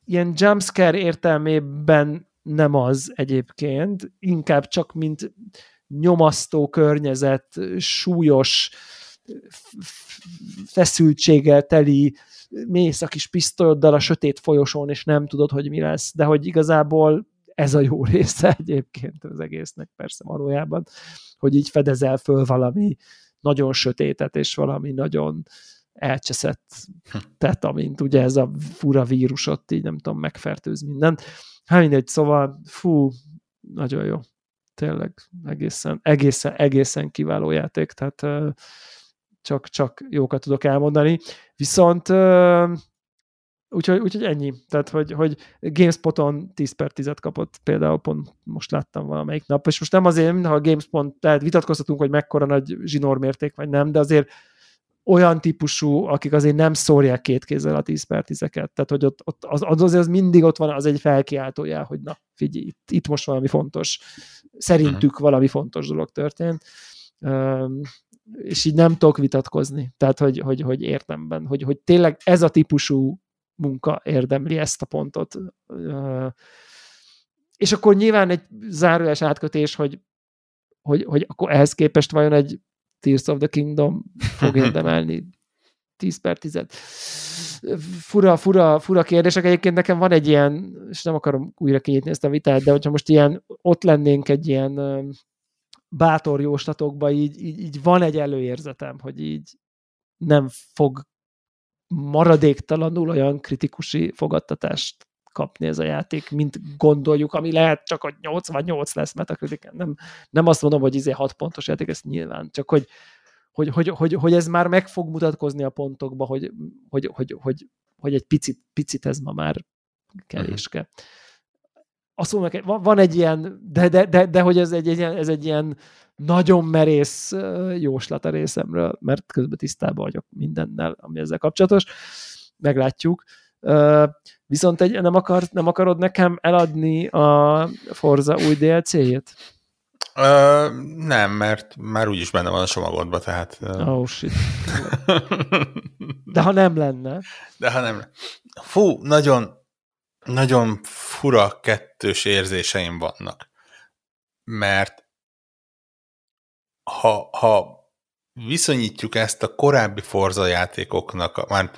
ilyen jumpscare értelmében nem az egyébként, inkább csak mint nyomasztó környezet, súlyos, feszültséggel teli, mész a kis pisztolyoddal a sötét folyosón, és nem tudod, hogy mi lesz, de hogy igazából ez a jó része egyébként az egésznek, persze valójában, hogy így fedezel föl valami nagyon sötétet, és valami nagyon elcseszett tett, amint ugye ez a fura vírus ott így nem tudom, megfertőz mindent. Hát mindegy, szóval fú, nagyon jó. Tényleg egészen, egészen, egészen kiváló játék, tehát csak, csak jókat tudok elmondani. Viszont úgyhogy, úgyhogy ennyi. Tehát, hogy, hogy GameSpoton tíz per tízet kapott, például pont most láttam valamelyik nap, és most nem azért, mintha a GameSpot, tehát vitatkoztatunk, hogy mekkora nagy zsinórmérték, vagy nem, de azért olyan típusú, akik azért nem szórják két kézzel a tíz per tízeket. Tehát, hogy ott, ott az, azért az mindig ott van, az egy felkiáltójá, hogy na, figyelj, itt, itt most valami fontos, szerintük valami fontos dolog történt. Um, és így nem tudok vitatkozni. Tehát, hogy, hogy, hogy értemben, hogy, hogy tényleg ez a típusú munka érdemli ezt a pontot. És akkor nyilván egy zárójeles átkötés, hogy, hogy, hogy akkor ehhez képest vajon egy Tears of the Kingdom fog érdemelni tíz per tízet. Fura, fura, fura kérdések. Egyébként nekem van egy ilyen, és nem akarom újra kinyitni ezt a vitát, de hogyha most ilyen, ott lennénk egy ilyen bátor jóslatokba, így, így, így van egy előérzetem, hogy így nem fog maradéktalanul olyan kritikusi fogadtatást kapni ez a játék, mint gondoljuk, ami lehet csak, hogy nyolcvannyolc lesz Metacritiken. Nem, nem azt mondom, hogy izé hat pontos játék, ez nyilván, csak hogy, hogy, hogy, hogy, hogy ez már meg fog mutatkozni a pontokba, hogy, hogy, hogy, hogy, hogy egy picit, picit ez ma már kevéske. Azt mondom, van egy ilyen, de, de, de, de hogy ez egy, egy, ez egy ilyen nagyon merész jóslat a részemről, mert közben tisztában vagyok mindennel, ami ezzel kapcsolatos. Meglátjuk. Viszont egy, nem, akar, nem akarod nekem eladni a Forza új dé el cé-jét? Ö, nem, mert már úgyis benne van a csomagodban, tehát... Oh, shit. De ha nem lenne. De ha nem lenne. Fú, nagyon, nagyon fura kettős érzéseim vannak. mert ha, ha viszonyítjuk ezt a korábbi Forza játékoknak, már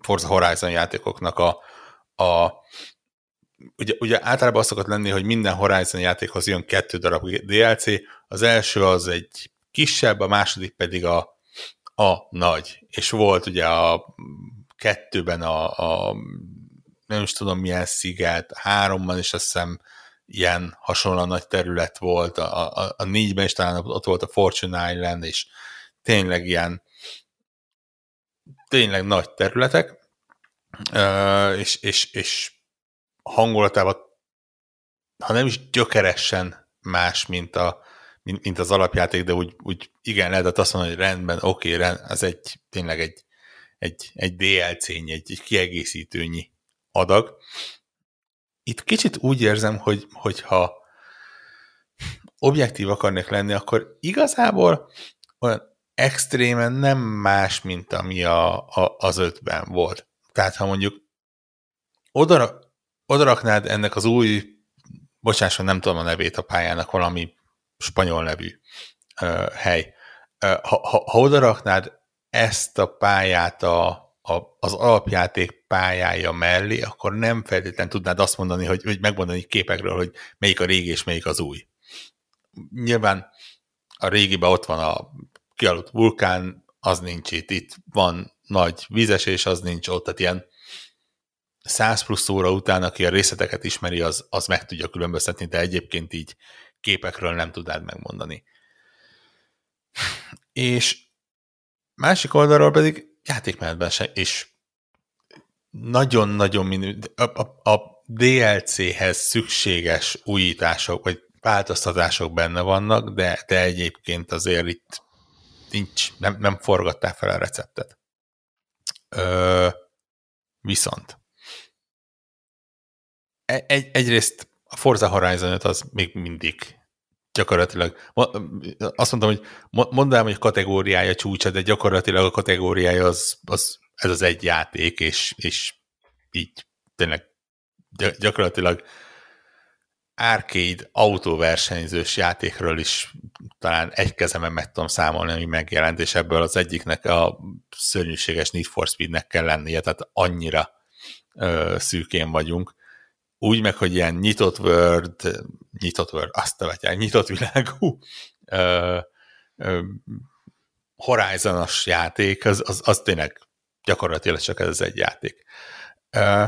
Forza Horizon játékoknak a, a ugye, ugye általában az szokott lenni, hogy minden Horizon játékhoz jön kettő darab dé el cé, az első az egy kisebb, a második pedig a, a nagy. És volt ugye a kettőben a, a nem is tudom milyen sziget, háromban is azt hiszem ilyen hasonlóan nagy terület volt, a, a, a négyben is talán ott volt a Fortune Island, és tényleg ilyen tényleg nagy területek, és, és, és hangulatában, ha nem is gyökeresen más, mint, a, mint, mint az alapjáték, de úgy, úgy igen, lehetett azt mondani, hogy rendben, oké, rend, ez egy, tényleg egy, egy, egy dé el cé-nyi, egy, egy kiegészítőnyi adag. Itt kicsit úgy érzem, hogy, hogyha objektív akarnék lenni, akkor igazából olyan extrémen nem más, mint ami a, a, az ötben volt. Tehát ha mondjuk oda, oda raknád ennek az új, bocsáss, nem tudom a nevét a pályának, valami spanyol nevű ö, hely. Ha, ha, ha oda raknád ezt a pályát a A, az alapjáték pályája mellé, akkor nem feltétlenül tudnád azt mondani, hogy, hogy megmondani képekről, hogy melyik a régi és melyik az új. Nyilván a régiben ott van a kialudt vulkán, az nincs itt, itt van nagy vízesés, az nincs ott, tehát ilyen száz plusz óra után, aki a részleteket ismeri, az, az meg tudja különböztetni, de egyébként így képekről nem tudnád megmondani. És másik oldalról pedig játékmenetben se, és nagyon-nagyon minő, a, a, a dé el cé-hez szükséges újítások, vagy változtatások benne vannak, de, de egyébként azért itt nincs, nem, nem forgattál fel a receptet. Ö, viszont egy, egyrészt a Forza Horizon öt az még mindig gyakorlatilag, azt mondtam, hogy mondanám, hogy a kategóriája csúcsa, de gyakorlatilag a kategóriája az, az ez az egy játék, és, és így tényleg gyakorlatilag arcade autóversenyzős játékről is talán egy kezemen meg tudom számolni, ami megjelent, és ebből az egyiknek a szörnyűséges Need for Speednek kell lennie, tehát annyira ö, szűkén vagyunk. Úgy meg, hogy ilyen nyitott world, nyitott world, azt tevetják, nyitott világú ö, ö, Horizonos játék, az, az, az tényleg gyakorlatilag csak ez egy játék. Ö,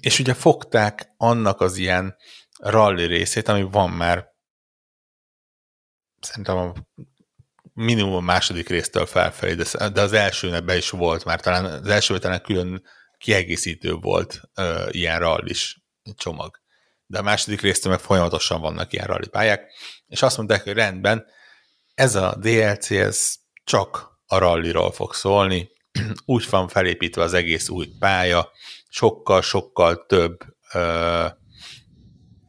és ugye fogták annak az ilyen rally részét, ami van már szerintem a minimum a második résztől felfelé, de, de az elsőnek be is volt már, talán az első talán külön kiegészítő volt ö, ilyen rallis csomag. De a második résztől meg folyamatosan vannak ilyen rally pályák, és azt mondták, hogy rendben, ez a dé el cé, ez csak a ralliról fog szólni, úgy van felépítve az egész új pálya, sokkal-sokkal több ö,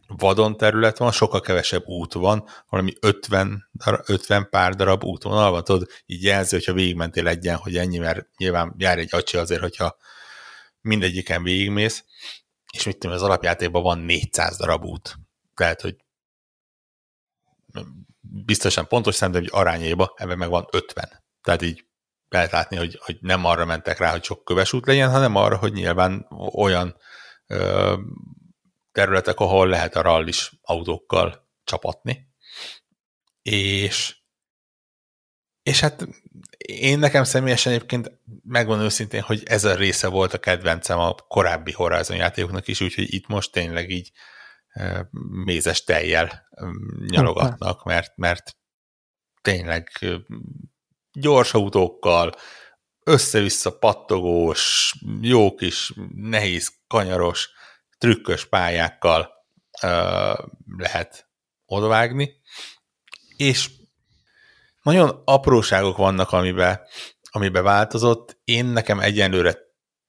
vadon terület van, sokkal kevesebb út van, valami ötven, ötven pár darab útvonal van, tudod, így jelzi, hogyha végigmentél egyen, hogy ennyi, mert nyilván jár egy acsi azért, hogyha mindegyiken végigmész, és mit tudom, az alapjátékban van négyszáz darab út. Tehát, hogy biztosan pontos szám, de hogy arányaiba ebben meg van ötven. Tehát így lehet látni, hogy, hogy nem arra mentek rá, hogy sok köves út legyen, hanem arra, hogy nyilván olyan ö, területek, ahol lehet a rallis autókkal csapatni. És és hát én nekem személyesen egyébként megvan őszintén, hogy ez a része volt a kedvencem a korábbi Horizon játékoknak is, úgyhogy itt most tényleg így mézes tejjel nyalogatnak, mert, mert tényleg gyors autókkal, össze-vissza pattogós, jó kis, nehéz, kanyaros, trükkös pályákkal lehet odavágni, és nagyon apróságok vannak, amiben, amiben változott. Én nekem egyenlőre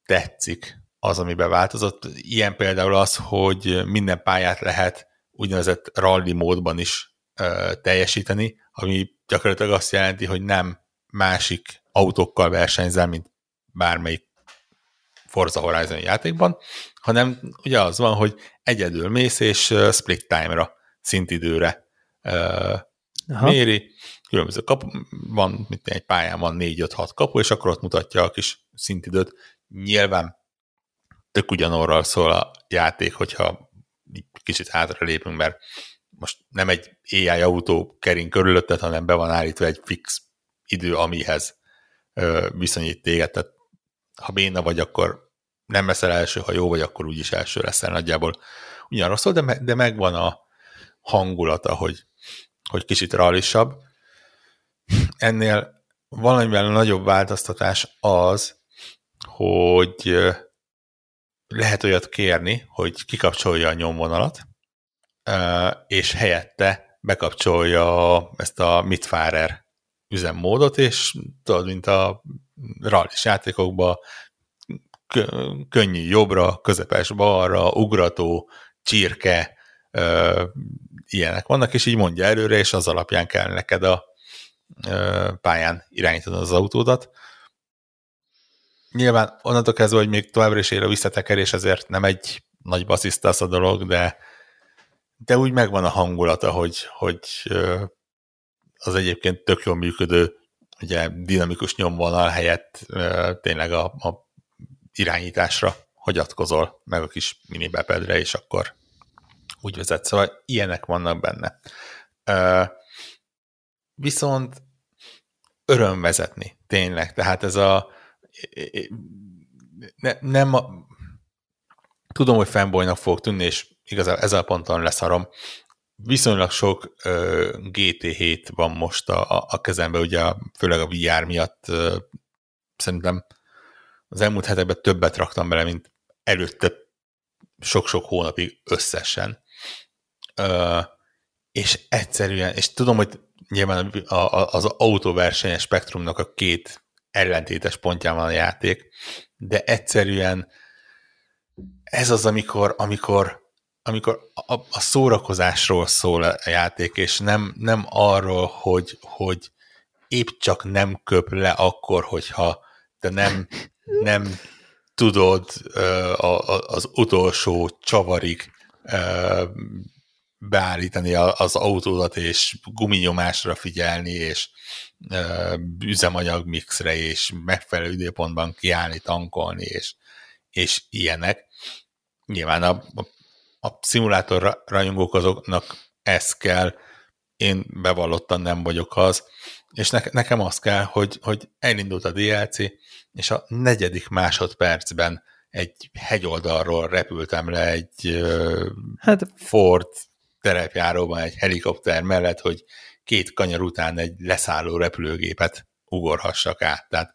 tetszik az, amiben változott. Ilyen például az, hogy minden pályát lehet úgynevezett rally módban is ö, teljesíteni, ami gyakorlatilag azt jelenti, hogy nem másik autókkal versenyzel, mint bármelyik Forza Horizon játékban, hanem ugye az van, hogy egyedül mész és split time-ra szintidőre uh, méri. Különböző kapu, van, mint egy pályán van négy öt hat kapu, és akkor ott mutatja a kis szintidőt. Nyilván tök ugyanorral szól a játék, hogyha kicsit hátra lépünk, mert most nem egy á i autó kering körülötted, hanem be van állítva egy fix idő, amihez ö, viszonyít téged. Tehát ha béna vagy, akkor nem leszel első, ha jó vagy, akkor úgyis első leszel nagyjából. Ugyanarra szól, de, me, de megvan a hangulata, hogy, hogy kicsit realisabb. Ennél valamivel nagyobb változtatás az, hogy lehet olyat kérni, hogy kikapcsolja a nyomvonalat, és helyette bekapcsolja ezt a Mitfahrer üzemmódot, és tudod, mint a rallis játékokban könnyű jobbra, közepes balra, ugrató, csirke, ilyenek vannak, és így mondja előre, és az alapján kell neked a pályán irányítani az autódat. Nyilván onnantól kezdve, hogy még továbbra is ér a visszatekerés, ezért nem egy nagy basszisztász a dolog, de, de úgy megvan a hangulata, hogy, hogy az egyébként tök jól működő, ugye dinamikus nyomvonal helyett tényleg a, a irányításra hagyatkozol, meg a kis minibepedre, és akkor úgy vezet. Szóval ilyenek vannak benne. Viszont öröm vezetni, tényleg. Tehát ez a Ne, nem a... tudom, hogy fanboynak fogok tűnni, és igazából ezzel a ponton leszarom. Viszonylag sok uh, gé té hét van most a, a kezemben, ugye főleg a vé er miatt uh, szerintem az elmúlt hetekben többet raktam bele, mint előtte sok-sok hónapig összesen. Uh, és egyszerűen, és tudom, hogy nyilván a, a, az autóversenyes spektrumnak a két ellentétes pontján van a játék, de egyszerűen ez az, amikor, amikor, amikor a, a szórakozásról szól a játék, és nem, nem arról, hogy, hogy épp csak nem köp le akkor, hogyha te nem, nem tudod az utolsó csavarig beállítani az autódat, és guminyomásra figyelni, és üzemanyag mixre, és megfelelő időpontban kiállni, tankolni, és, és ilyenek. Nyilván a, a, a szimulátor rajongók azoknak ez kell, én bevallottan nem vagyok az, és ne, nekem az kell, hogy, hogy elindult a dé el cé, és a negyedik másodpercben egy hegyoldalról repültem le egy hát... Ford terepjáróban egy helikopter mellett, hogy két kanyar után egy leszálló repülőgépet ugorhassak át. Tehát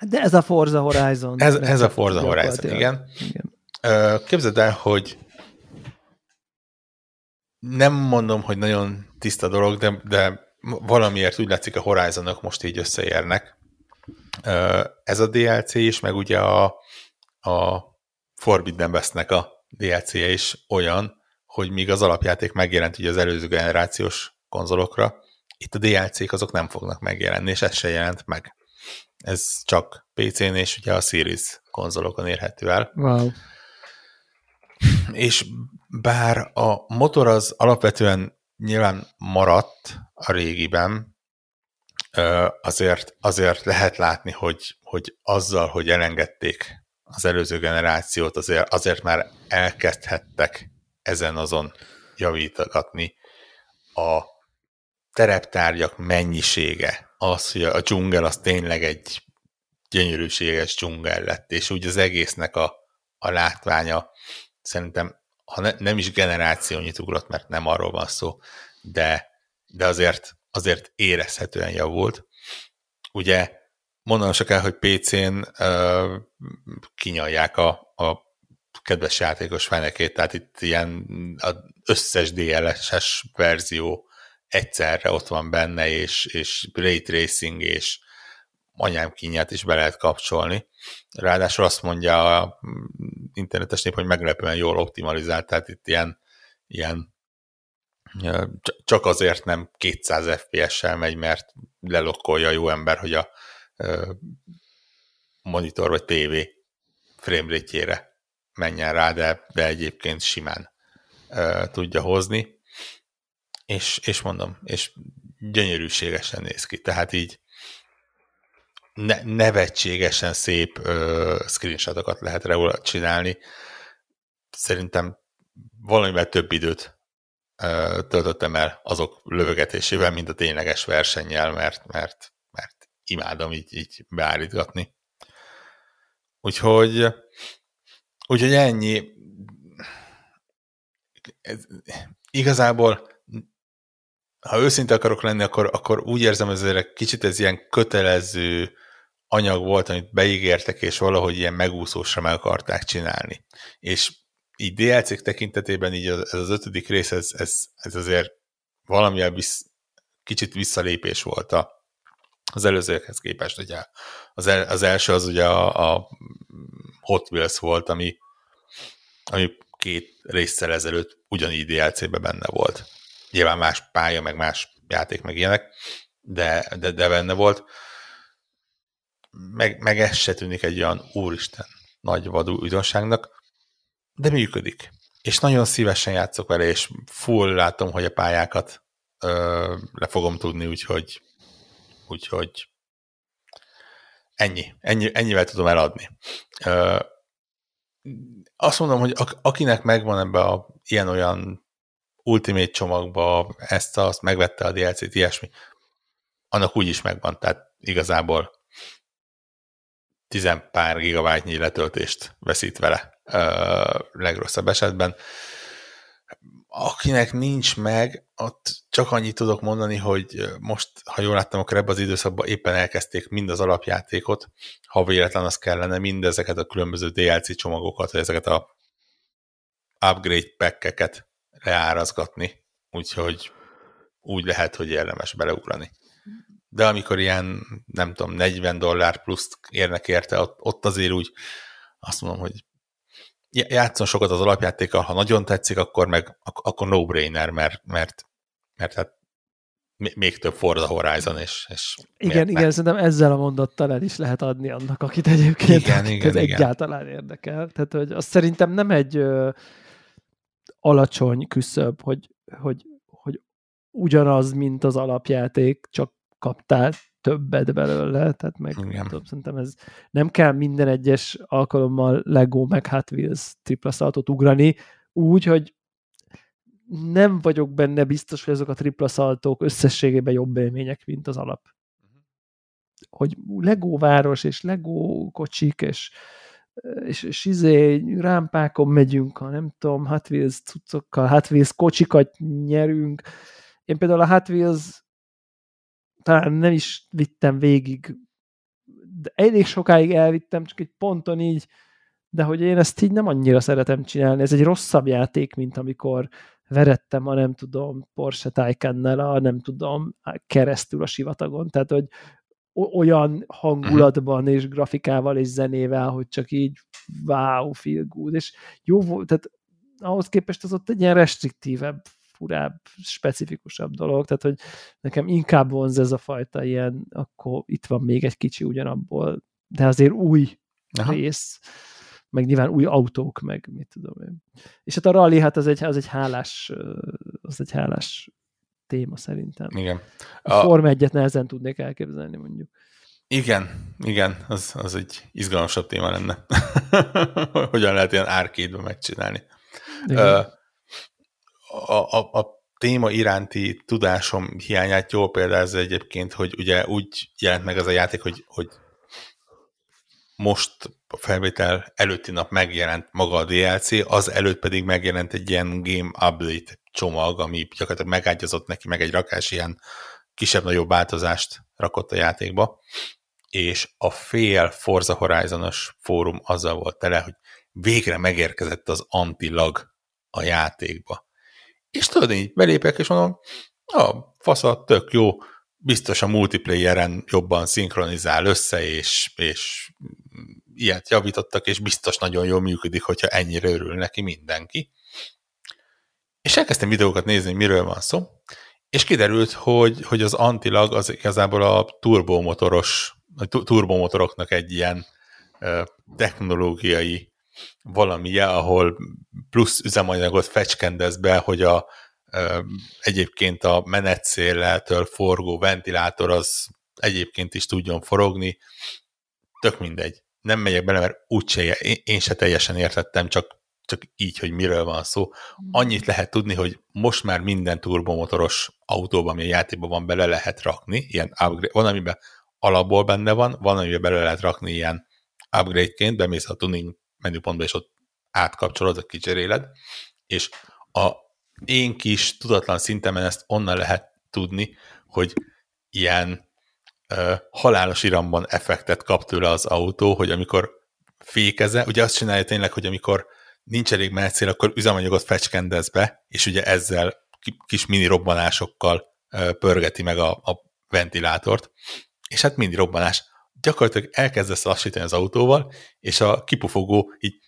de ez a Forza Horizon. Ez, ez a Forza Horizon, igen. igen. Képzeld el, hogy nem mondom, hogy nagyon tiszta dolog, de, de valamiért úgy látszik, a Horizonok most így összeérnek. Ez a dé el cé is, meg ugye a, a Forbidden Westnek a dé el cé-je is olyan, hogy míg az alapjáték megjelent ugye az előző generációs konzolokra, itt a dé el cé-k azok nem fognak megjelenni, és ez se jelent meg. Ez csak pé cén és ugye a Series konzolokon érhető el. Wow. És bár a motor az alapvetően nyilván maradt a régiben, azért, azért lehet látni, hogy, hogy azzal, hogy elengedték az előző generációt, azért, azért már elkezdhettek ezen azon javítatni. A tereptárgyak mennyisége, az, hogy a dzsungel az tényleg egy gyönyörűséges dzsungel lett, és úgy az egésznek a, a látványa szerintem, ha ne, nem is generációnyit ugrott, mert nem arról van szó, de, de azért, azért érezhetően javult. Ugye mondanom se kell, hogy pé cén ö, kinyalják a, a kedves játékos fenekét, tehát itt ilyen az összes dé el es-es verzió egyszerre ott van benne, és, és ray tracing, és anyám kínját is be lehet kapcsolni. Ráadásul azt mondja a internetes nép, hogy meglepően jól optimalizált, tehát itt ilyen, ilyen csak azért nem kétszáz ef pé es-sel megy, mert lelokkolja a jó ember, hogy a monitor vagy tévé frame rate-jére menjen rá, de, de egyébként simán e, tudja hozni, és, és mondom, és gyönyörűségesen néz ki, tehát így ne, nevetségesen szép ö, screenshotokat lehet róla csinálni. Szerintem valamivel több időt ö, töltöttem el azok lövögetésével, mint a tényleges versennyel, mert, mert, mert imádom így, így beállítgatni. Úgyhogy, úgyhogy ennyi. Ez, igazából, ha őszinte akarok lenni, akkor, akkor úgy érzem, hogy ezért kicsit ez ilyen kötelező anyag volt, amit beígértek, és valahogy ilyen megúszósra meg akarták csinálni. És így dé el cé-k tekintetében így az, ez az ötödik rész, ez, ez, ez azért valamilyen visz, kicsit visszalépés volt a, az előzőekhez képest. Ugye az, el, az első az ugye a, a Hot Wheels volt, ami, ami két résszel ezelőtt ugyanígy dé el cé-ben benne volt. Nyilván más pálya, meg más játék, meg ilyenek, de, de, de benne volt. Meg, meg ez se tűnik egy olyan úristen nagy vadú ügyonságnak, de működik. És nagyon szívesen játszok vele, és full látom, hogy a pályákat ö, le fogom tudni, úgyhogy, úgyhogy ennyi, ennyi. Ennyivel tudom eladni. Ö, azt mondom, hogy ak- akinek megvan ebbe a ilyen-olyan Ultimate csomagba ezt, azt megvette a dé el cé-t, ilyesmi, annak úgyis megvan, tehát igazából tizen pár gigabájtnyi letöltést veszít vele ö, legrosszabb esetben. Akinek nincs meg, ott csak annyit tudok mondani, hogy most, ha jól láttam, akkor ebben az időszakban éppen elkezdték mind az alapjátékot, ha véletlen az kellene, mindezeket a különböző dé el cé csomagokat, vagy ezeket a upgrade pack-eket leárazgatni, úgyhogy úgy lehet, hogy érdemes beleugrani. De amikor ilyen, nem tudom, negyven dollár pluszt érnek érte, ott azért úgy azt mondom, hogy játszon sokat az alapjátékkal, ha nagyon tetszik, akkor meg akkor no-brainer, mert, mert, mert hát még több Forza Horizon, és... és igen, igen, szerintem ezzel a mondattal el is lehet adni annak, akit egyébként igen, akit igen, igen. egyáltalán érdekel. Tehát, hogy azt szerintem nem egy... alacsony küszöb, hogy, hogy, hogy ugyanaz, mint az alapjáték, csak kaptál többet belőle, tehát meg tudom, szerintem ez nem kell minden egyes alkalommal Lego meg Hot Wheels tripla szaltot ugrani, úgy, hogy nem vagyok benne biztos, hogy azok a tripla szaltók összességében jobb élmények, mint az alap. Hogy Lego város, és Lego kocsik, és és, és izé rámpákon megyünk, ha nem tudom, Hot Wheels cuccokkal, Hot Wheels kocsikat nyerünk. Én például a Hot Wheels talán nem is vittem végig, de elég sokáig elvittem, csak egy ponton így, de hogy én ezt így nem annyira szeretem csinálni. Ez egy rosszabb játék, mint amikor verettem a nem tudom Porsche Taycannel a nem tudom keresztül a sivatagon. Tehát, hogy olyan hangulatban és grafikával és zenével, hogy csak így wow, feel good, és jó volt, tehát ahhoz képest az ott egy ilyen restriktívebb, furább, specifikusabb dolog, tehát hogy nekem inkább vonz ez a fajta ilyen, akkor itt van még egy kicsi ugyanabból, de azért új aha. rész, meg nyilván új autók, meg mit tudom én. És hát a rally, hát az egy, az egy hálás az egy hálás téma szerintem. Igen. A Forma egyet nehezen tudnék elképzelni, mondjuk. Igen, igen, az, az egy izgalmasabb téma lenne. Hogyan lehet ilyen arcade-ba megcsinálni. A, a, a téma iránti tudásom hiányát jól példázza egyébként, hogy ugye úgy jelent meg az a játék, hogy, hogy most a felvétel előtti nap megjelent maga a dé el cé, az előtt pedig megjelent egy ilyen game update csomag, ami gyakorlatilag megágyazott neki, meg egy rakás ilyen kisebb-nagyobb változást rakott a játékba, és a fél Forza Horizon-os fórum azzal volt tele, hogy végre megérkezett az anti-lag a játékba. És tudod, így belépek, és mondom, a fasza, tök jó, biztos a multiplayeren jobban szinkronizál össze, és, és ilyet javítottak, és biztos nagyon jól működik, hogyha ennyire örül neki mindenki. És elkezdtem videókat nézni, hogy miről van szó, és kiderült, hogy, hogy az antilag az igazából a turbomotoros, a turbomotoroknak egy ilyen ö, technológiai valamije, ahol plusz üzemanyagot fecskendez be, hogy a, ö, egyébként a menetszélleltől forgó ventilátor az egyébként is tudjon forogni. Tök mindegy. Nem megyek bele, mert úgyse, én, én se teljesen értettem, csak, csak így, hogy miről van szó. Annyit lehet tudni, hogy most már minden turbomotoros autóban, ami a játékban van, bele lehet rakni, ilyen upgrade, van, amiben alapból benne van, van, amiben bele lehet rakni ilyen upgrade-ként, bemész a tuning menüpontba, és ott átkapcsolod, a kicseréled, és a én kis tudatlan szintemen ezt onnan lehet tudni, hogy ilyen ö, halálos iramban effektet kap tőle az autó, hogy amikor fékeze, ugye azt csinálja tényleg, hogy amikor nincs elég menetszél, akkor üzemanyagot fecskendez be, és ugye ezzel kis mini robbanásokkal ö, pörgeti meg a, a ventilátort, és hát mini robbanás. Gyakorlatilag elkezdesz lassítani az autóval, és a kipufogó így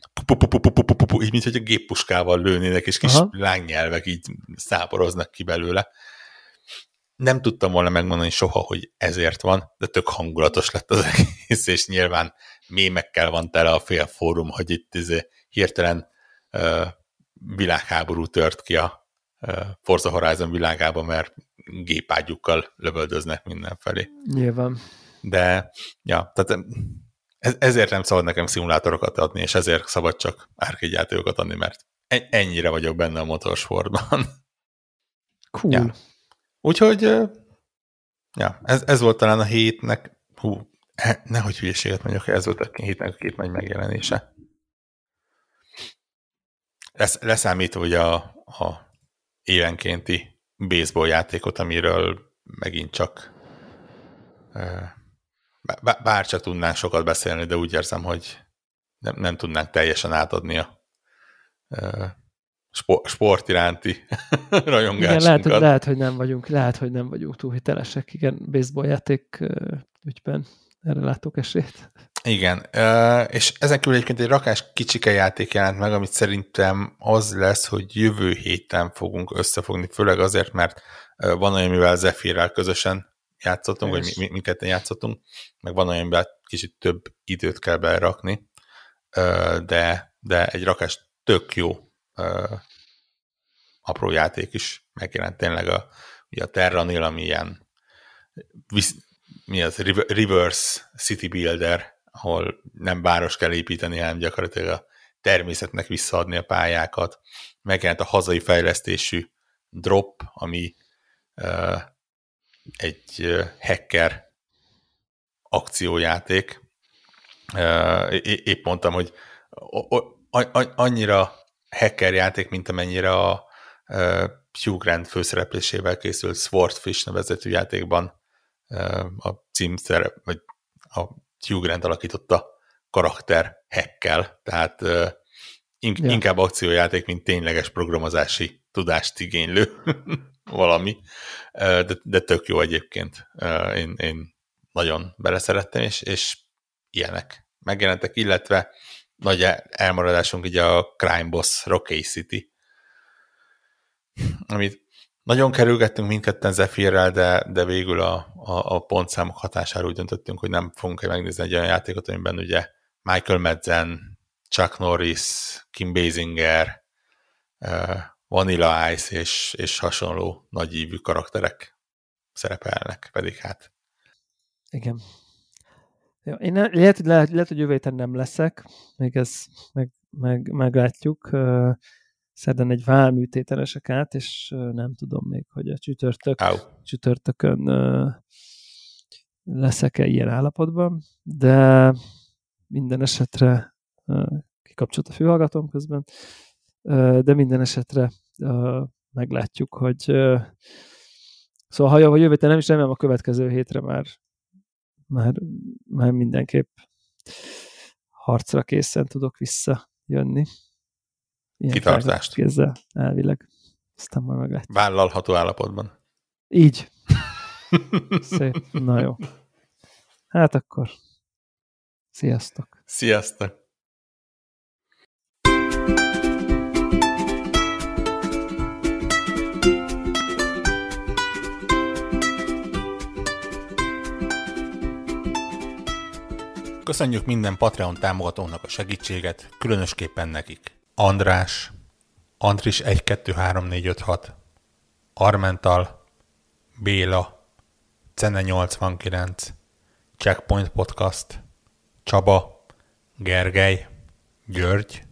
így mint hogy a géppuskával lőnének, és kis aha. lángnyelvek így száporoznak ki belőle. Nem tudtam volna megmondani soha, hogy ezért van, de tök hangulatos lett az egész, és nyilván mémekkel van tele a fél fórum, hogy itt hirtelen uh, világháború tört ki a uh, Forza Horizon világában, mert gépágyukkal lövöldöznek mindenfelé. Nyilván. De, ja, tehát ez, ezért nem szabad nekem szimulátorokat adni, és ezért szabad csak árkégyjátékokat adni, mert ennyire vagyok benne a motorsportban. Cool. Ja. Úgyhogy, ja, ez, ez volt talán a hétnek, hú, nehogy hülyeséget mondjak, ez volt a hétnek a két nagy megjelenése. Lesz, leszámítva ugye a, a évenkénti baseball játékot, amiről megint csak bárcsak tudnánk sokat beszélni, de úgy érzem, hogy nem, nem tudnánk teljesen átadni a sport, sport iránti rajongásunkat. Igen, lehet, lehet, hogy nem vagyunk, lehet, hogy nem vagyunk túl hitelesek. Igen, baseball játék ügyben erre látok esélyt. Igen, és ezen kívül egyébként egy rakás kicsike játék jelent meg, amit szerintem az lesz, hogy jövő héten fogunk összefogni, főleg azért, mert van olyan, mivel Zephyrrel közösen játszottunk, és... vagy mi, mi, minketten játszottunk, meg van olyan, amiben kicsit több időt kell berakni, de, de egy rakás tök jó apró játék is megjelent. Tényleg a, ugye a Terranil, ami ilyen mi az, reverse city builder, ahol nem város kell építeni, hanem gyakorlatilag a természetnek visszaadni a pályákat. Megjelent a hazai fejlesztésű Drop, ami egy hacker akciójáték. Épp mondtam, hogy annyira hacker játék, mint amennyire a Hugh Grant főszereplésével készült Swordfish nevezetű játékban a címszerep, vagy a Hugh Grant alakította karakter hackkel, tehát inkább ja. akciójáték, mint tényleges programozási tudást igénylő valami, de, de tök jó egyébként. Én, én nagyon beleszerettem, és, és ilyenek megjelentek, illetve nagy elmaradásunk így a Crime Boss Rocky City, amit nagyon kerülgettünk mindketten Zephyrrel, de, de végül a, a, a pontszámok hatására úgy döntöttünk, hogy nem fogunk megnézni egy olyan játékot, amiben ugye Michael Madsen, Chuck Norris, Kim Basinger, Vanilla Ice és, és hasonló nagyívű karakterek szerepelnek, pedig hát. Igen. Ja, én nem, lehet, hogy, lehet, lehet, hogy jövő héten nem leszek, még ezt meg, meg, meglátjuk. Szerdán egy vállműtéten esek át, és nem tudom még, hogy a csütörtök, csütörtökön leszek-e ilyen állapotban, de minden esetre kikapcsolt a fülhallgatóm közben, de minden esetre uh, meglátjuk, hogy uh, szóval ha jövő héten nem is, remélem a következő hétre már, már, már mindenképp harcra készen tudok visszajönni. Ilyen kitartást. Kézzel, elvileg. Aztán majd meglátjuk. Vállalható állapotban. Így. Szép. Na jó. Hát akkor. Sziasztok. Sziasztok. Köszönjük minden Patreon támogatónak a segítséget, különösképpen nekik. András, Andris egy kettő három négy öt hat, Armental, Béla, Cene nyolcvankilenc, Checkpoint Podcast, Csaba, Gergely, György,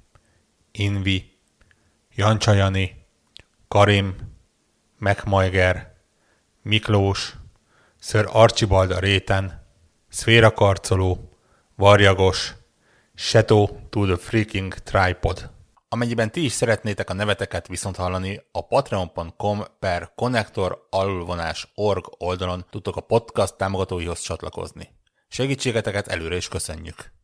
Invi, Jancsajani, Karim, Megmajger, Miklós, Sir Archibald a réten, Szférakarcoló, Varjagos, Shadow to the Freaking Tripod. Amennyiben ti is szeretnétek a neveteket viszont hallani, a patreon.com per Konnektor alulvonás org oldalon tudtok a podcast támogatóihoz csatlakozni. Segítségeteket előre is köszönjük!